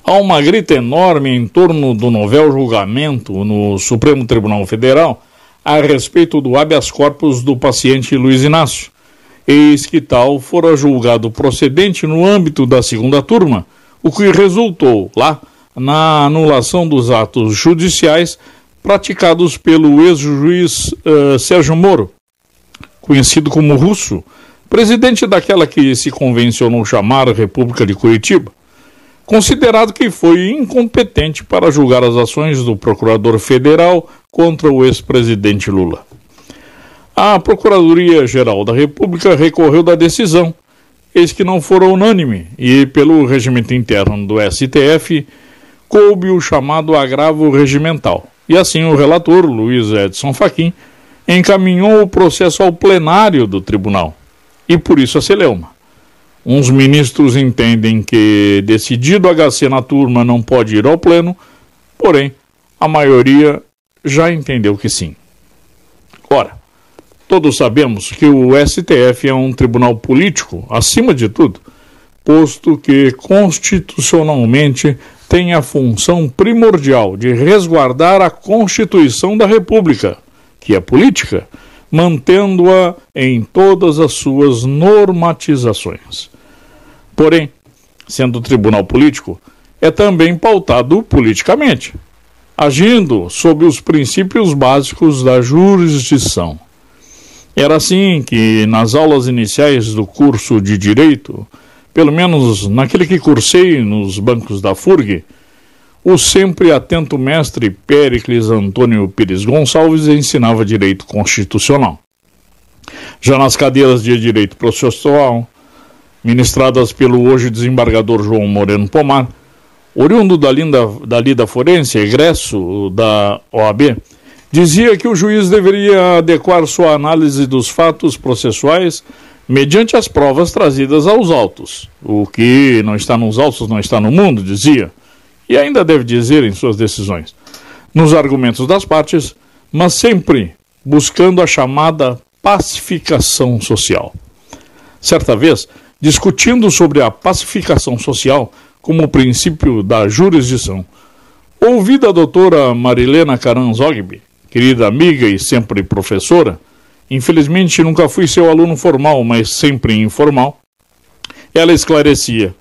Há uma grita enorme em torno do novel julgamento no Supremo Tribunal Federal a respeito do habeas corpus do paciente Luiz Inácio, eis que tal fora julgado procedente no âmbito da segunda turma, o que resultou lá na anulação dos atos judiciais praticados pelo ex-juiz Sérgio Moro, conhecido como Russo, presidente daquela que se convencionou chamar República de Curitiba, considerado que foi incompetente para julgar as ações do procurador federal contra o ex-presidente Lula. A Procuradoria-Geral da República recorreu da decisão, eis que não fora unânime, e pelo regimento interno do STF, coube o chamado agravo regimental. E assim o relator, Luiz Edson Fachin, encaminhou o processo ao plenário do tribunal, e por isso a celeuma. Uns ministros entendem que, decidido o HC na turma, não pode ir ao pleno, porém, a maioria já entendeu que sim. Ora, todos sabemos que o STF é um tribunal político, acima de tudo, posto que constitucionalmente tem a função primordial de resguardar a Constituição da República, que é política, mantendo-a em todas as suas normatizações. Porém, sendo tribunal político, é também pautado politicamente, agindo sob os princípios básicos da jurisdição. Era assim que, nas aulas iniciais do curso de Direito, pelo menos naquele que cursei nos bancos da FURG, o sempre atento mestre Péricles Antônio Pires Gonçalves ensinava Direito Constitucional. Já nas cadeiras de Direito Processual, ministradas pelo hoje desembargador João Moreno Pomar, oriundo da lida forense, egresso da OAB, dizia que o juiz deveria adequar sua análise dos fatos processuais mediante as provas trazidas aos autos. O que não está nos autos não está no mundo, dizia, e ainda deve dizer em suas decisões, nos argumentos das partes, mas sempre buscando a chamada pacificação social. Certa vez, discutindo sobre a pacificação social como princípio da jurisdição, ouvi da doutora Marilena Caranzogbi, querida amiga e sempre professora, infelizmente nunca fui seu aluno formal, mas sempre informal, ela esclarecia: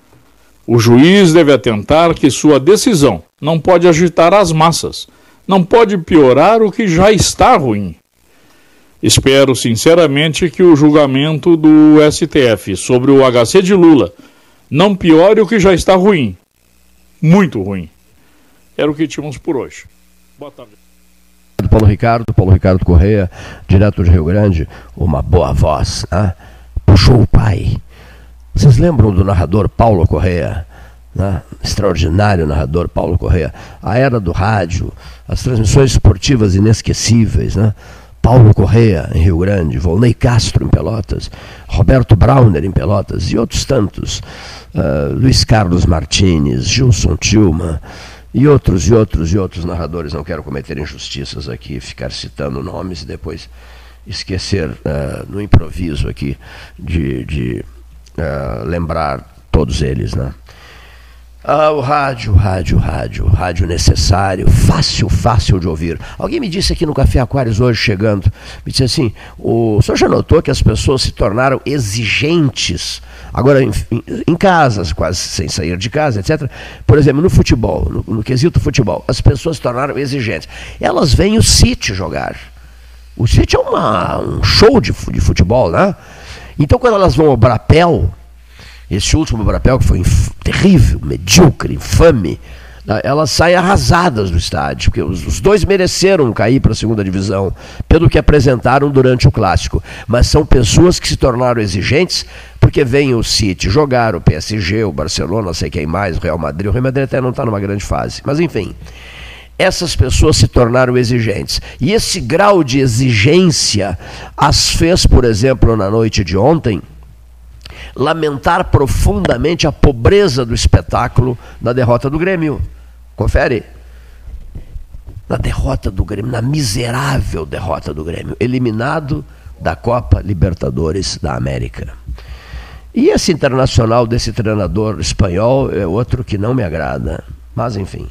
o juiz deve atentar que sua decisão não pode agitar as massas, não pode piorar o que já está ruim. Espero sinceramente que o julgamento do STF sobre o HC de Lula não piore o que já está ruim, muito ruim. Era o que tínhamos por hoje. Boa tarde. Paulo Ricardo Correia, direto de Rio Grande, uma boa voz, né? Puxou o pai. Vocês lembram do narrador Paulo Correia, né? Extraordinário narrador Paulo Correia. A era do rádio, as transmissões esportivas inesquecíveis, né? Paulo Correia em Rio Grande, Volney Castro em Pelotas, Roberto Brauner em Pelotas e outros tantos. Luiz Carlos Martins, Gilson Tilman. E outros narradores, não quero cometer injustiças aqui, ficar citando nomes e depois esquecer no improviso aqui de lembrar todos eles, né? O rádio necessário, fácil de ouvir. Alguém me disse aqui no Café Aquários hoje, chegando, me disse assim, o senhor já notou que as pessoas se tornaram exigentes, agora em casas, quase sem sair de casa, etc. Por exemplo, no futebol, no quesito futebol, as pessoas se tornaram exigentes. Elas veem o City jogar. O City é um show de futebol, né? Então, quando elas vão ao Brapel, esse último Brapel, que foi terrível, medíocre, infame, elas saem arrasadas do estádio, porque os dois mereceram cair para a segunda divisão, pelo que apresentaram durante o Clássico. Mas são pessoas que se tornaram exigentes, porque vem o City jogar, o PSG, o Barcelona, não sei quem mais, o Real Madrid. O Real Madrid até não está numa grande fase, mas enfim. Essas pessoas se tornaram exigentes. E esse grau de exigência as fez, por exemplo, na noite de ontem, lamentar profundamente a pobreza do espetáculo na derrota do Grêmio. Confere. Na derrota do Grêmio, na miserável derrota do Grêmio, eliminado da Copa Libertadores da América. E esse internacional desse treinador espanhol é outro que não me agrada. Mas, enfim,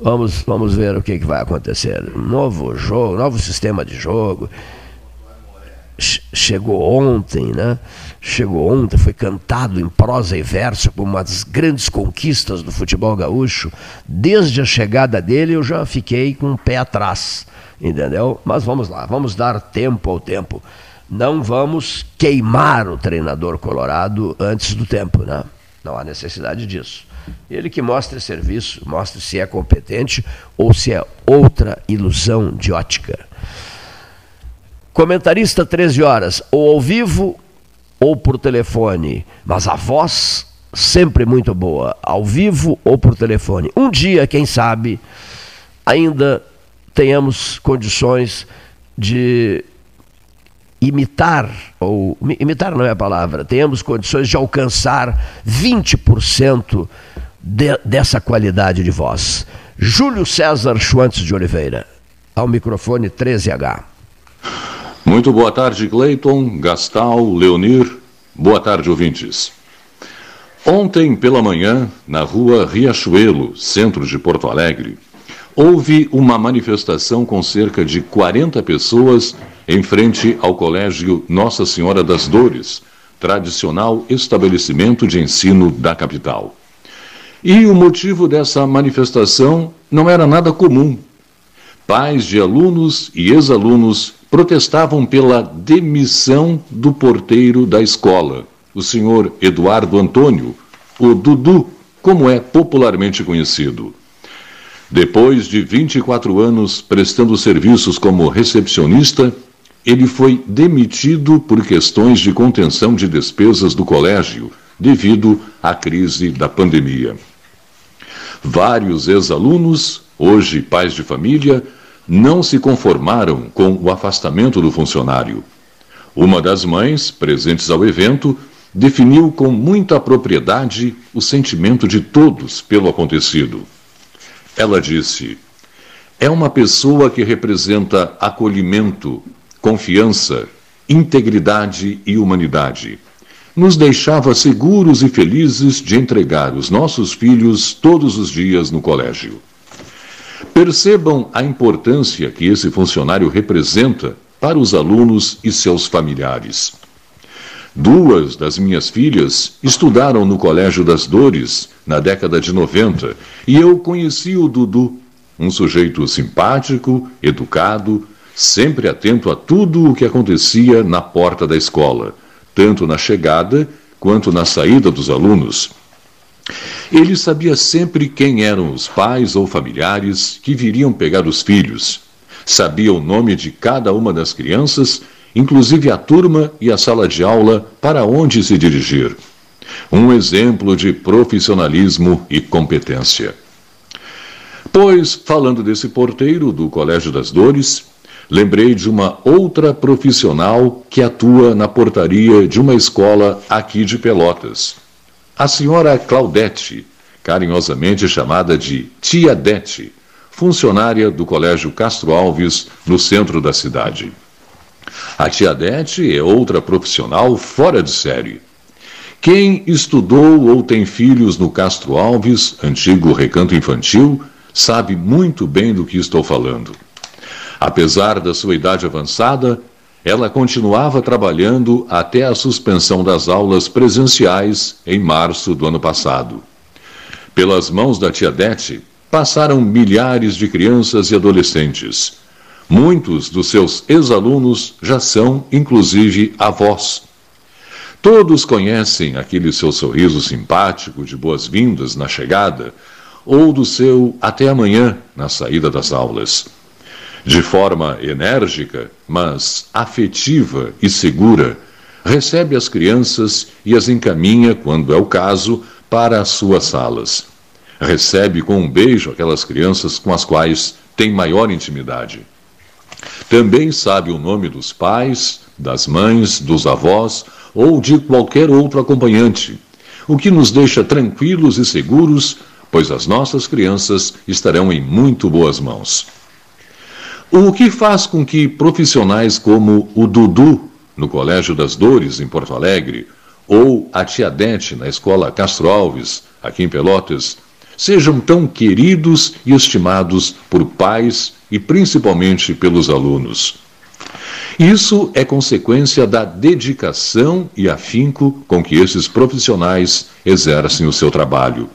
vamos ver o que vai acontecer. Novo jogo, novo sistema de jogo. Chegou ontem, foi cantado em prosa e verso por uma das grandes conquistas do futebol gaúcho. Desde a chegada dele eu já fiquei com o pé atrás, entendeu? Mas vamos lá, vamos dar tempo ao tempo. Não vamos queimar o treinador colorado antes do tempo, né? Não há necessidade disso. Ele que mostre serviço, mostre se é competente ou se é outra ilusão de ótica. Comentarista, 13 horas, ou ao vivo ou por telefone, mas a voz sempre muito boa, ao vivo ou por telefone. Um dia, quem sabe, ainda tenhamos condições de imitar, ou imitar não é a palavra, tenhamos condições de alcançar 20% dessa qualidade de voz. Júlio César Schwantes de Oliveira, ao microfone 13H. Muito boa tarde, Cleiton, Gastal, Leonir. Boa tarde, ouvintes. Ontem pela manhã, na rua Riachuelo, centro de Porto Alegre, houve uma manifestação com cerca de 40 pessoas em frente ao Colégio Nossa Senhora das Dores, tradicional estabelecimento de ensino da capital. E o motivo dessa manifestação não era nada comum. Pais de alunos e ex-alunos protestavam pela demissão do porteiro da escola, o senhor Eduardo Antônio, o Dudu, como é popularmente conhecido. Depois de 24 anos prestando serviços como recepcionista, ele foi demitido por questões de contenção de despesas do colégio, devido à crise da pandemia. Vários ex-alunos, hoje pais de família, não se conformaram com o afastamento do funcionário. Uma das mães, presentes ao evento, definiu com muita propriedade o sentimento de todos pelo acontecido. Ela disse: "É uma pessoa que representa acolhimento, confiança, integridade e humanidade. Nos deixava seguros e felizes de entregar os nossos filhos todos os dias no colégio." Percebam a importância que esse funcionário representa para os alunos e seus familiares. Duas das minhas filhas estudaram no Colégio das Dores na década de 90 e eu conheci o Dudu, um sujeito simpático, educado, sempre atento a tudo o que acontecia na porta da escola, tanto na chegada quanto na saída dos alunos. Ele sabia sempre quem eram os pais ou familiares que viriam pegar os filhos. Sabia o nome de cada uma das crianças, inclusive a turma e a sala de aula para onde se dirigir. Um exemplo de profissionalismo e competência. Pois, falando desse porteiro do Colégio das Dores, lembrei de uma outra profissional que atua na portaria de uma escola aqui de Pelotas. A senhora Claudete, carinhosamente chamada de Tia Dete, funcionária do Colégio Castro Alves, no centro da cidade. A Tia Dete é outra profissional fora de série. Quem estudou ou tem filhos no Castro Alves, antigo recanto infantil, sabe muito bem do que estou falando. Apesar da sua idade avançada, ela continuava trabalhando até a suspensão das aulas presenciais em março do ano passado. Pelas mãos da Tia Dete, passaram milhares de crianças e adolescentes. Muitos dos seus ex-alunos já são, inclusive, avós. Todos conhecem aquele seu sorriso simpático de boas-vindas na chegada, ou do seu até amanhã na saída das aulas. De forma enérgica, mas afetiva e segura, recebe as crianças e as encaminha, quando é o caso, para as suas salas. Recebe com um beijo aquelas crianças com as quais tem maior intimidade. Também sabe o nome dos pais, das mães, dos avós ou de qualquer outro acompanhante, o que nos deixa tranquilos e seguros, pois as nossas crianças estarão em muito boas mãos. O que faz com que profissionais como o Dudu, no Colégio das Dores, em Porto Alegre, ou a Tiadente, na Escola Castro Alves, aqui em Pelotas, sejam tão queridos e estimados por pais e principalmente pelos alunos. Isso é consequência da dedicação e afinco com que esses profissionais exercem o seu trabalho.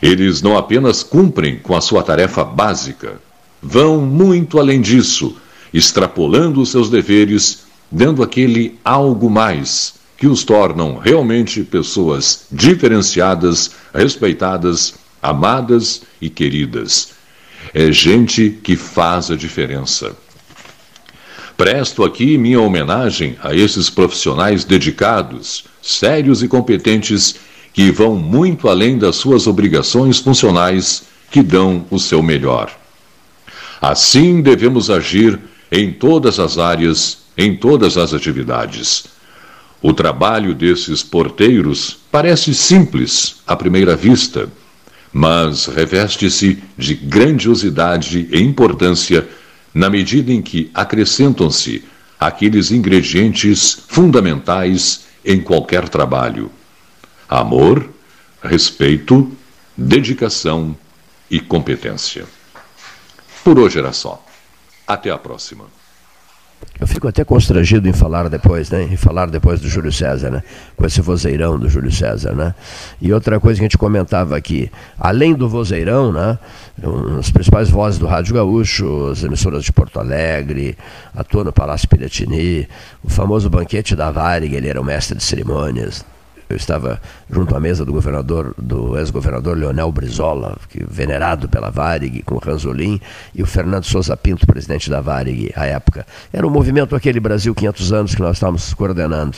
Eles não apenas cumprem com a sua tarefa básica, vão muito além disso, extrapolando os seus deveres, dando aquele algo mais que os tornam realmente pessoas diferenciadas, respeitadas, amadas e queridas. É gente que faz a diferença. Presto aqui minha homenagem a esses profissionais dedicados, sérios e competentes, que vão muito além das suas obrigações funcionais, que dão o seu melhor. Assim devemos agir em todas as áreas, em todas as atividades. O trabalho desses porteiros parece simples à primeira vista, mas reveste-se de grandiosidade e importância na medida em que acrescentam-se aqueles ingredientes fundamentais em qualquer trabalho: amor, respeito, dedicação e competência. Por hoje era só. Até a próxima. Eu fico até constrangido em falar depois, né? Em falar depois do Júlio César, né? Com esse vozeirão do Júlio César, né? E outra coisa que a gente comentava aqui, além do vozeirão, né? As principais vozes do Rádio Gaúcho, as emissoras de Porto Alegre, atua no Palácio Piratini, o famoso banquete da Varig, ele era o mestre de cerimônias. Eu estava junto à mesa do governador, do ex-governador Leonel Brizola, que, venerado pela Varig, com o Ranzolin, e o Fernando Souza Pinto, presidente da Varig, à época. Era um movimento aquele Brasil 500 anos que nós estávamos coordenando.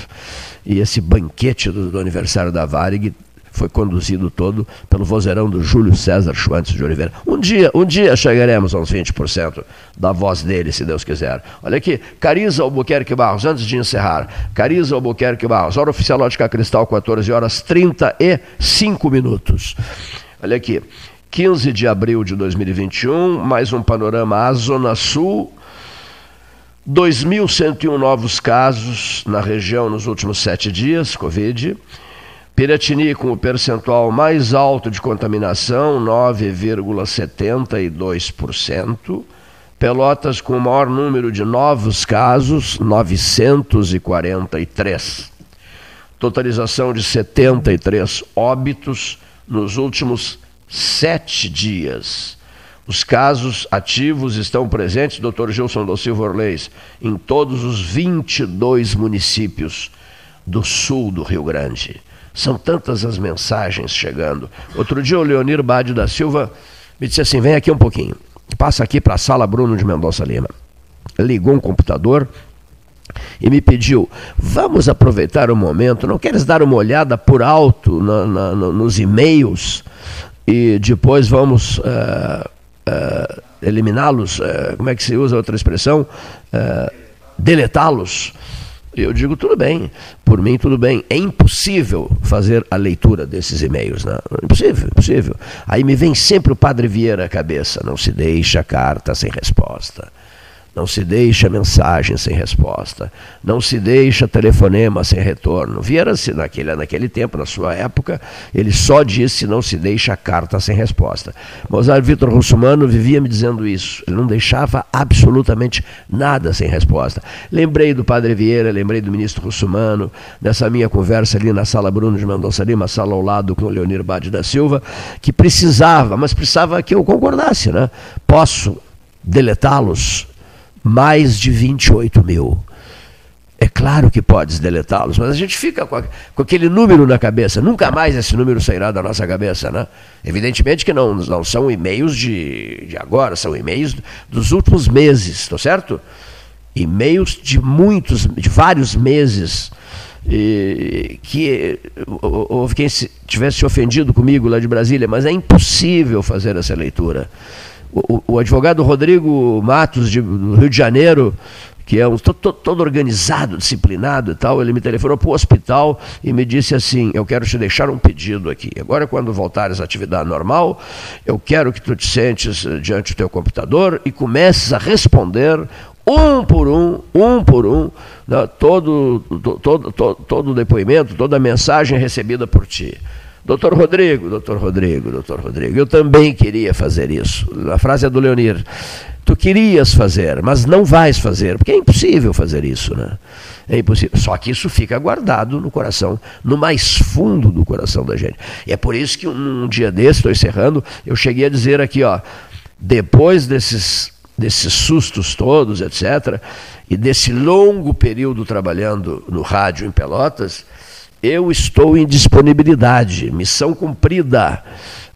E esse banquete do aniversário da Varig foi conduzido todo pelo vozeirão do Júlio César Schwantes de Oliveira. Um dia chegaremos a uns 20% da voz dele, se Deus quiser. Olha aqui, Cariza Albuquerque Barros, antes de encerrar. Cariza Albuquerque Barros, hora oficial Ótica Cristal, 14h35. Olha aqui, 15 de abril de 2021, mais um panorama à Zona Sul. 2.101 novos casos na região nos últimos 7 dias, Covid. Piratini com o percentual mais alto de contaminação, 9,72%. Pelotas com o maior número de novos casos, 943. Totalização de 73 óbitos nos últimos 7 dias. Os casos ativos estão presentes, Dr. Gilson do Silva Orleis, em todos os 22 municípios do sul do Rio Grande. São tantas as mensagens chegando. Outro dia o Leonir Bádio da Silva me disse assim, vem aqui um pouquinho, passa aqui para a sala Bruno de Mendonça Lima. Ligou um computador e me pediu, vamos aproveitar o momento, não queres dar uma olhada por alto nos e-mails e depois vamos eliminá-los, como é que se usa outra expressão, deletá-los? Eu digo, tudo bem, por mim tudo bem. É impossível fazer a leitura desses e-mails, né? Impossível, impossível. Aí me vem sempre o Padre Vieira à cabeça, não se deixa carta sem resposta, não se deixa mensagem sem resposta, não se deixa telefonema sem retorno. Vieira, naquele tempo, na sua época, ele só disse não se deixa carta sem resposta. Mozart Vitor Russumano vivia me dizendo isso, ele não deixava absolutamente nada sem resposta. Lembrei do Padre Vieira, lembrei do ministro Russumano, nessa minha conversa ali na sala Bruno de Mendonça Lima, sala ao lado com o Leonir Bádio da Silva, que precisava, mas precisava que eu concordasse, né? Posso deletá-los? Mais de 28 mil. É claro que podes deletá-los, mas a gente fica com aquele número na cabeça. Nunca mais esse número sairá da nossa cabeça, né? Evidentemente que não são e-mails de agora, são e-mails dos últimos meses, tá certo? E-mails de vários meses. E que houve quem tivesse ofendido comigo lá de Brasília, mas é impossível fazer essa leitura. O advogado Rodrigo Matos, do Rio de Janeiro, que é todo organizado, disciplinado e tal, ele me telefonou para o hospital e me disse assim, eu quero te deixar um pedido aqui. Agora, quando voltares à atividade normal, eu quero que tu te sentes diante do teu computador e comeces a responder um por um, né, todo o depoimento, toda a mensagem recebida por ti. Doutor Rodrigo, eu também queria fazer isso. A frase é do Leonir. Tu querias fazer, mas não vais fazer, porque é impossível fazer isso, né? É impossível. Só que isso fica guardado no coração, no mais fundo do coração da gente. E é por isso que um dia desse, estou encerrando, eu cheguei a dizer aqui, ó, depois desses sustos todos, etc., e desse longo período trabalhando no rádio em Pelotas, eu estou em disponibilidade, missão cumprida,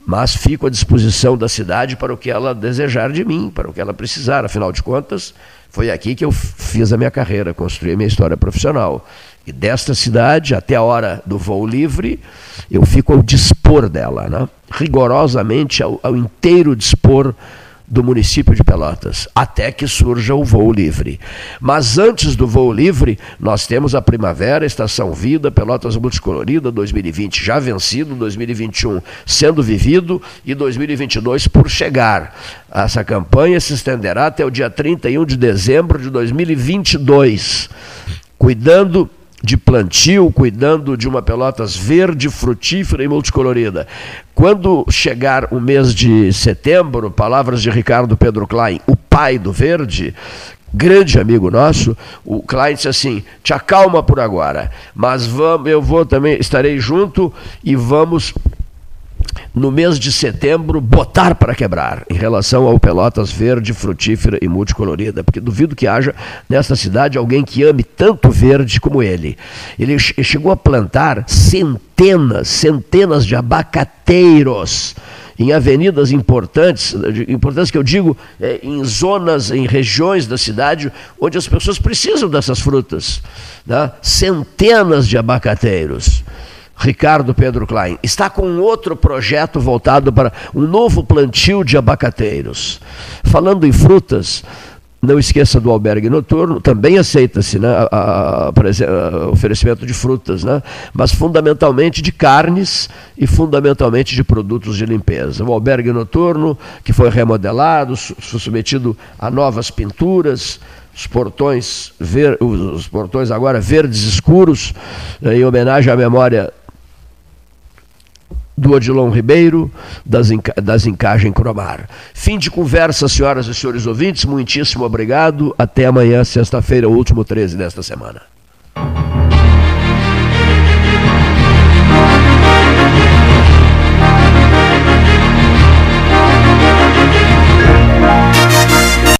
mas fico à disposição da cidade para o que ela desejar de mim, para o que ela precisar. Afinal de contas, foi aqui que eu fiz a minha carreira, construí a minha história profissional. E desta cidade, até a hora do voo livre, eu fico ao dispor dela, né? Rigorosamente ao inteiro dispor do município de Pelotas, até que surja o voo livre. Mas antes do voo livre, nós temos a primavera, Estação Vida, Pelotas Multicolorida, 2020 já vencido, 2021 sendo vivido e 2022 por chegar. Essa campanha se estenderá até o dia 31 de dezembro de 2022, cuidando de plantio, cuidando de uma Pelotas verde, frutífera e multicolorida. Quando chegar o mês de setembro, palavras de Ricardo Pedro Klein, o pai do verde, grande amigo nosso, o Klein disse assim: te acalma por agora, mas eu estarei junto e vamos, no mês de setembro, botar para quebrar em relação ao Pelotas verde, frutífera e multicolorida, porque duvido que haja nesta cidade alguém que ame tanto verde como ele. Ele chegou a plantar centenas de abacateiros em avenidas importantes que eu digo, em zonas, em regiões da cidade onde as pessoas precisam dessas frutas, né? Centenas de abacateiros. Ricardo Pedro Klein está com outro projeto voltado para um novo plantio de abacateiros. Falando em frutas, não esqueça do albergue noturno, também aceita-se, né, o oferecimento de frutas, né, mas fundamentalmente de carnes e fundamentalmente de produtos de limpeza. O albergue noturno, que foi remodelado, submetido a novas pinturas, os portões agora verdes escuros, em homenagem à memória do Odilon Ribeiro, das Encagem Cromar. Fim de conversa, senhoras e senhores ouvintes, muitíssimo obrigado, até amanhã, sexta-feira, o último 13 desta semana.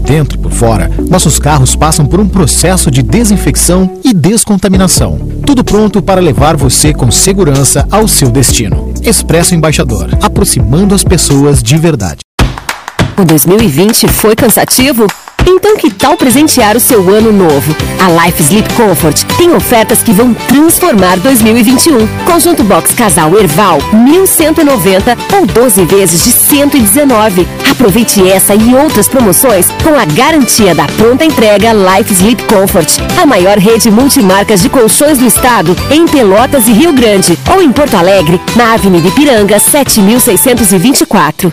dentro e por fora, nossos carros passam por um processo de desinfecção e descontaminação. Tudo pronto para levar você com segurança ao seu destino. Expresso Embaixador, aproximando as pessoas de verdade. O 2020 foi cansativo? Então que tal presentear o seu ano novo? A Life Sleep Comfort tem ofertas que vão transformar 2021. Conjunto Box Casal Erval, 1.190 ou 12 vezes de 119. Aproveite essa e outras promoções com a garantia da pronta entrega Life Sleep Comfort, a maior rede multimarcas de colchões do estado, em Pelotas e Rio Grande, ou em Porto Alegre, na Avenida Ipiranga, 7.624.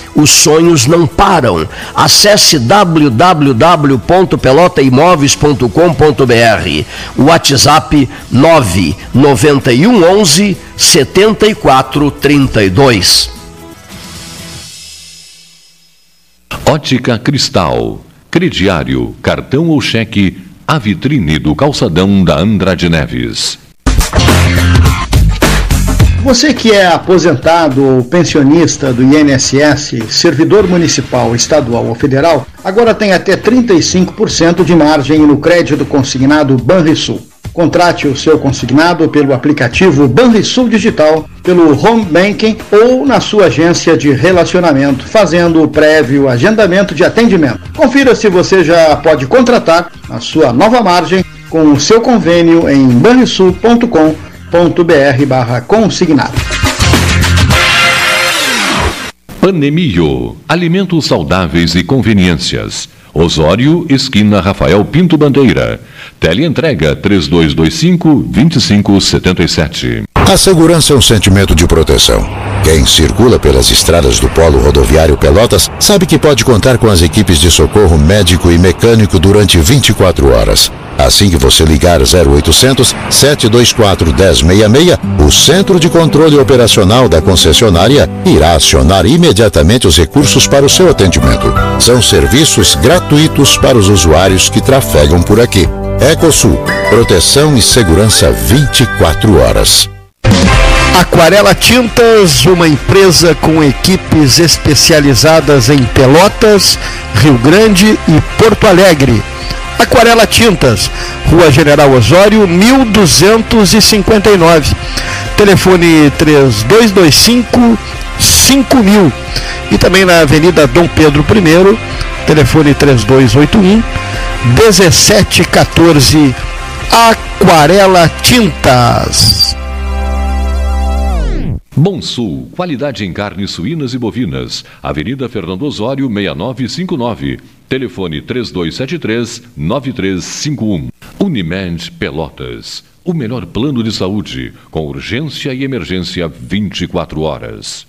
os sonhos não param. Acesse www.pelotaimóveis.com.br. O WhatsApp 99111 7432. Ótica Cristal. Crediário, cartão ou cheque, a vitrine do calçadão da Andrade Neves. Você que é aposentado ou pensionista do INSS, servidor municipal, estadual ou federal, agora tem até 35% de margem no crédito consignado Banrisul. Contrate o seu consignado pelo aplicativo Banrisul Digital, pelo Home Banking ou na sua agência de relacionamento, fazendo o prévio agendamento de atendimento. Confira se você já pode contratar a sua nova margem com o seu convênio em banrisul.com.br/consignado. Panemio, alimentos saudáveis e conveniências. Osório, esquina Rafael Pinto Bandeira. Teleentrega 3225-2577. A segurança é um sentimento de proteção. Quem circula pelas estradas do Polo Rodoviário Pelotas sabe que pode contar com as equipes de socorro médico e mecânico durante 24 horas. Assim que você ligar 0800 724 1066, o Centro de Controle Operacional da concessionária irá acionar imediatamente os recursos para o seu atendimento. São serviços gratuitos para os usuários que trafegam por aqui. EcoSul, proteção e segurança 24 horas. Aquarela Tintas, uma empresa com equipes especializadas em Pelotas, Rio Grande e Porto Alegre. Aquarela Tintas, Rua General Osório, 1259. Telefone 3225-5000. E também na Avenida Dom Pedro I, telefone 3281-1714. Aquarela Tintas. Bom Sul, qualidade em carnes suínas e bovinas. Avenida Fernando Osório, 6959. Telefone 3273-9351. Unimed Pelotas. O melhor plano de saúde, com urgência e emergência 24 horas.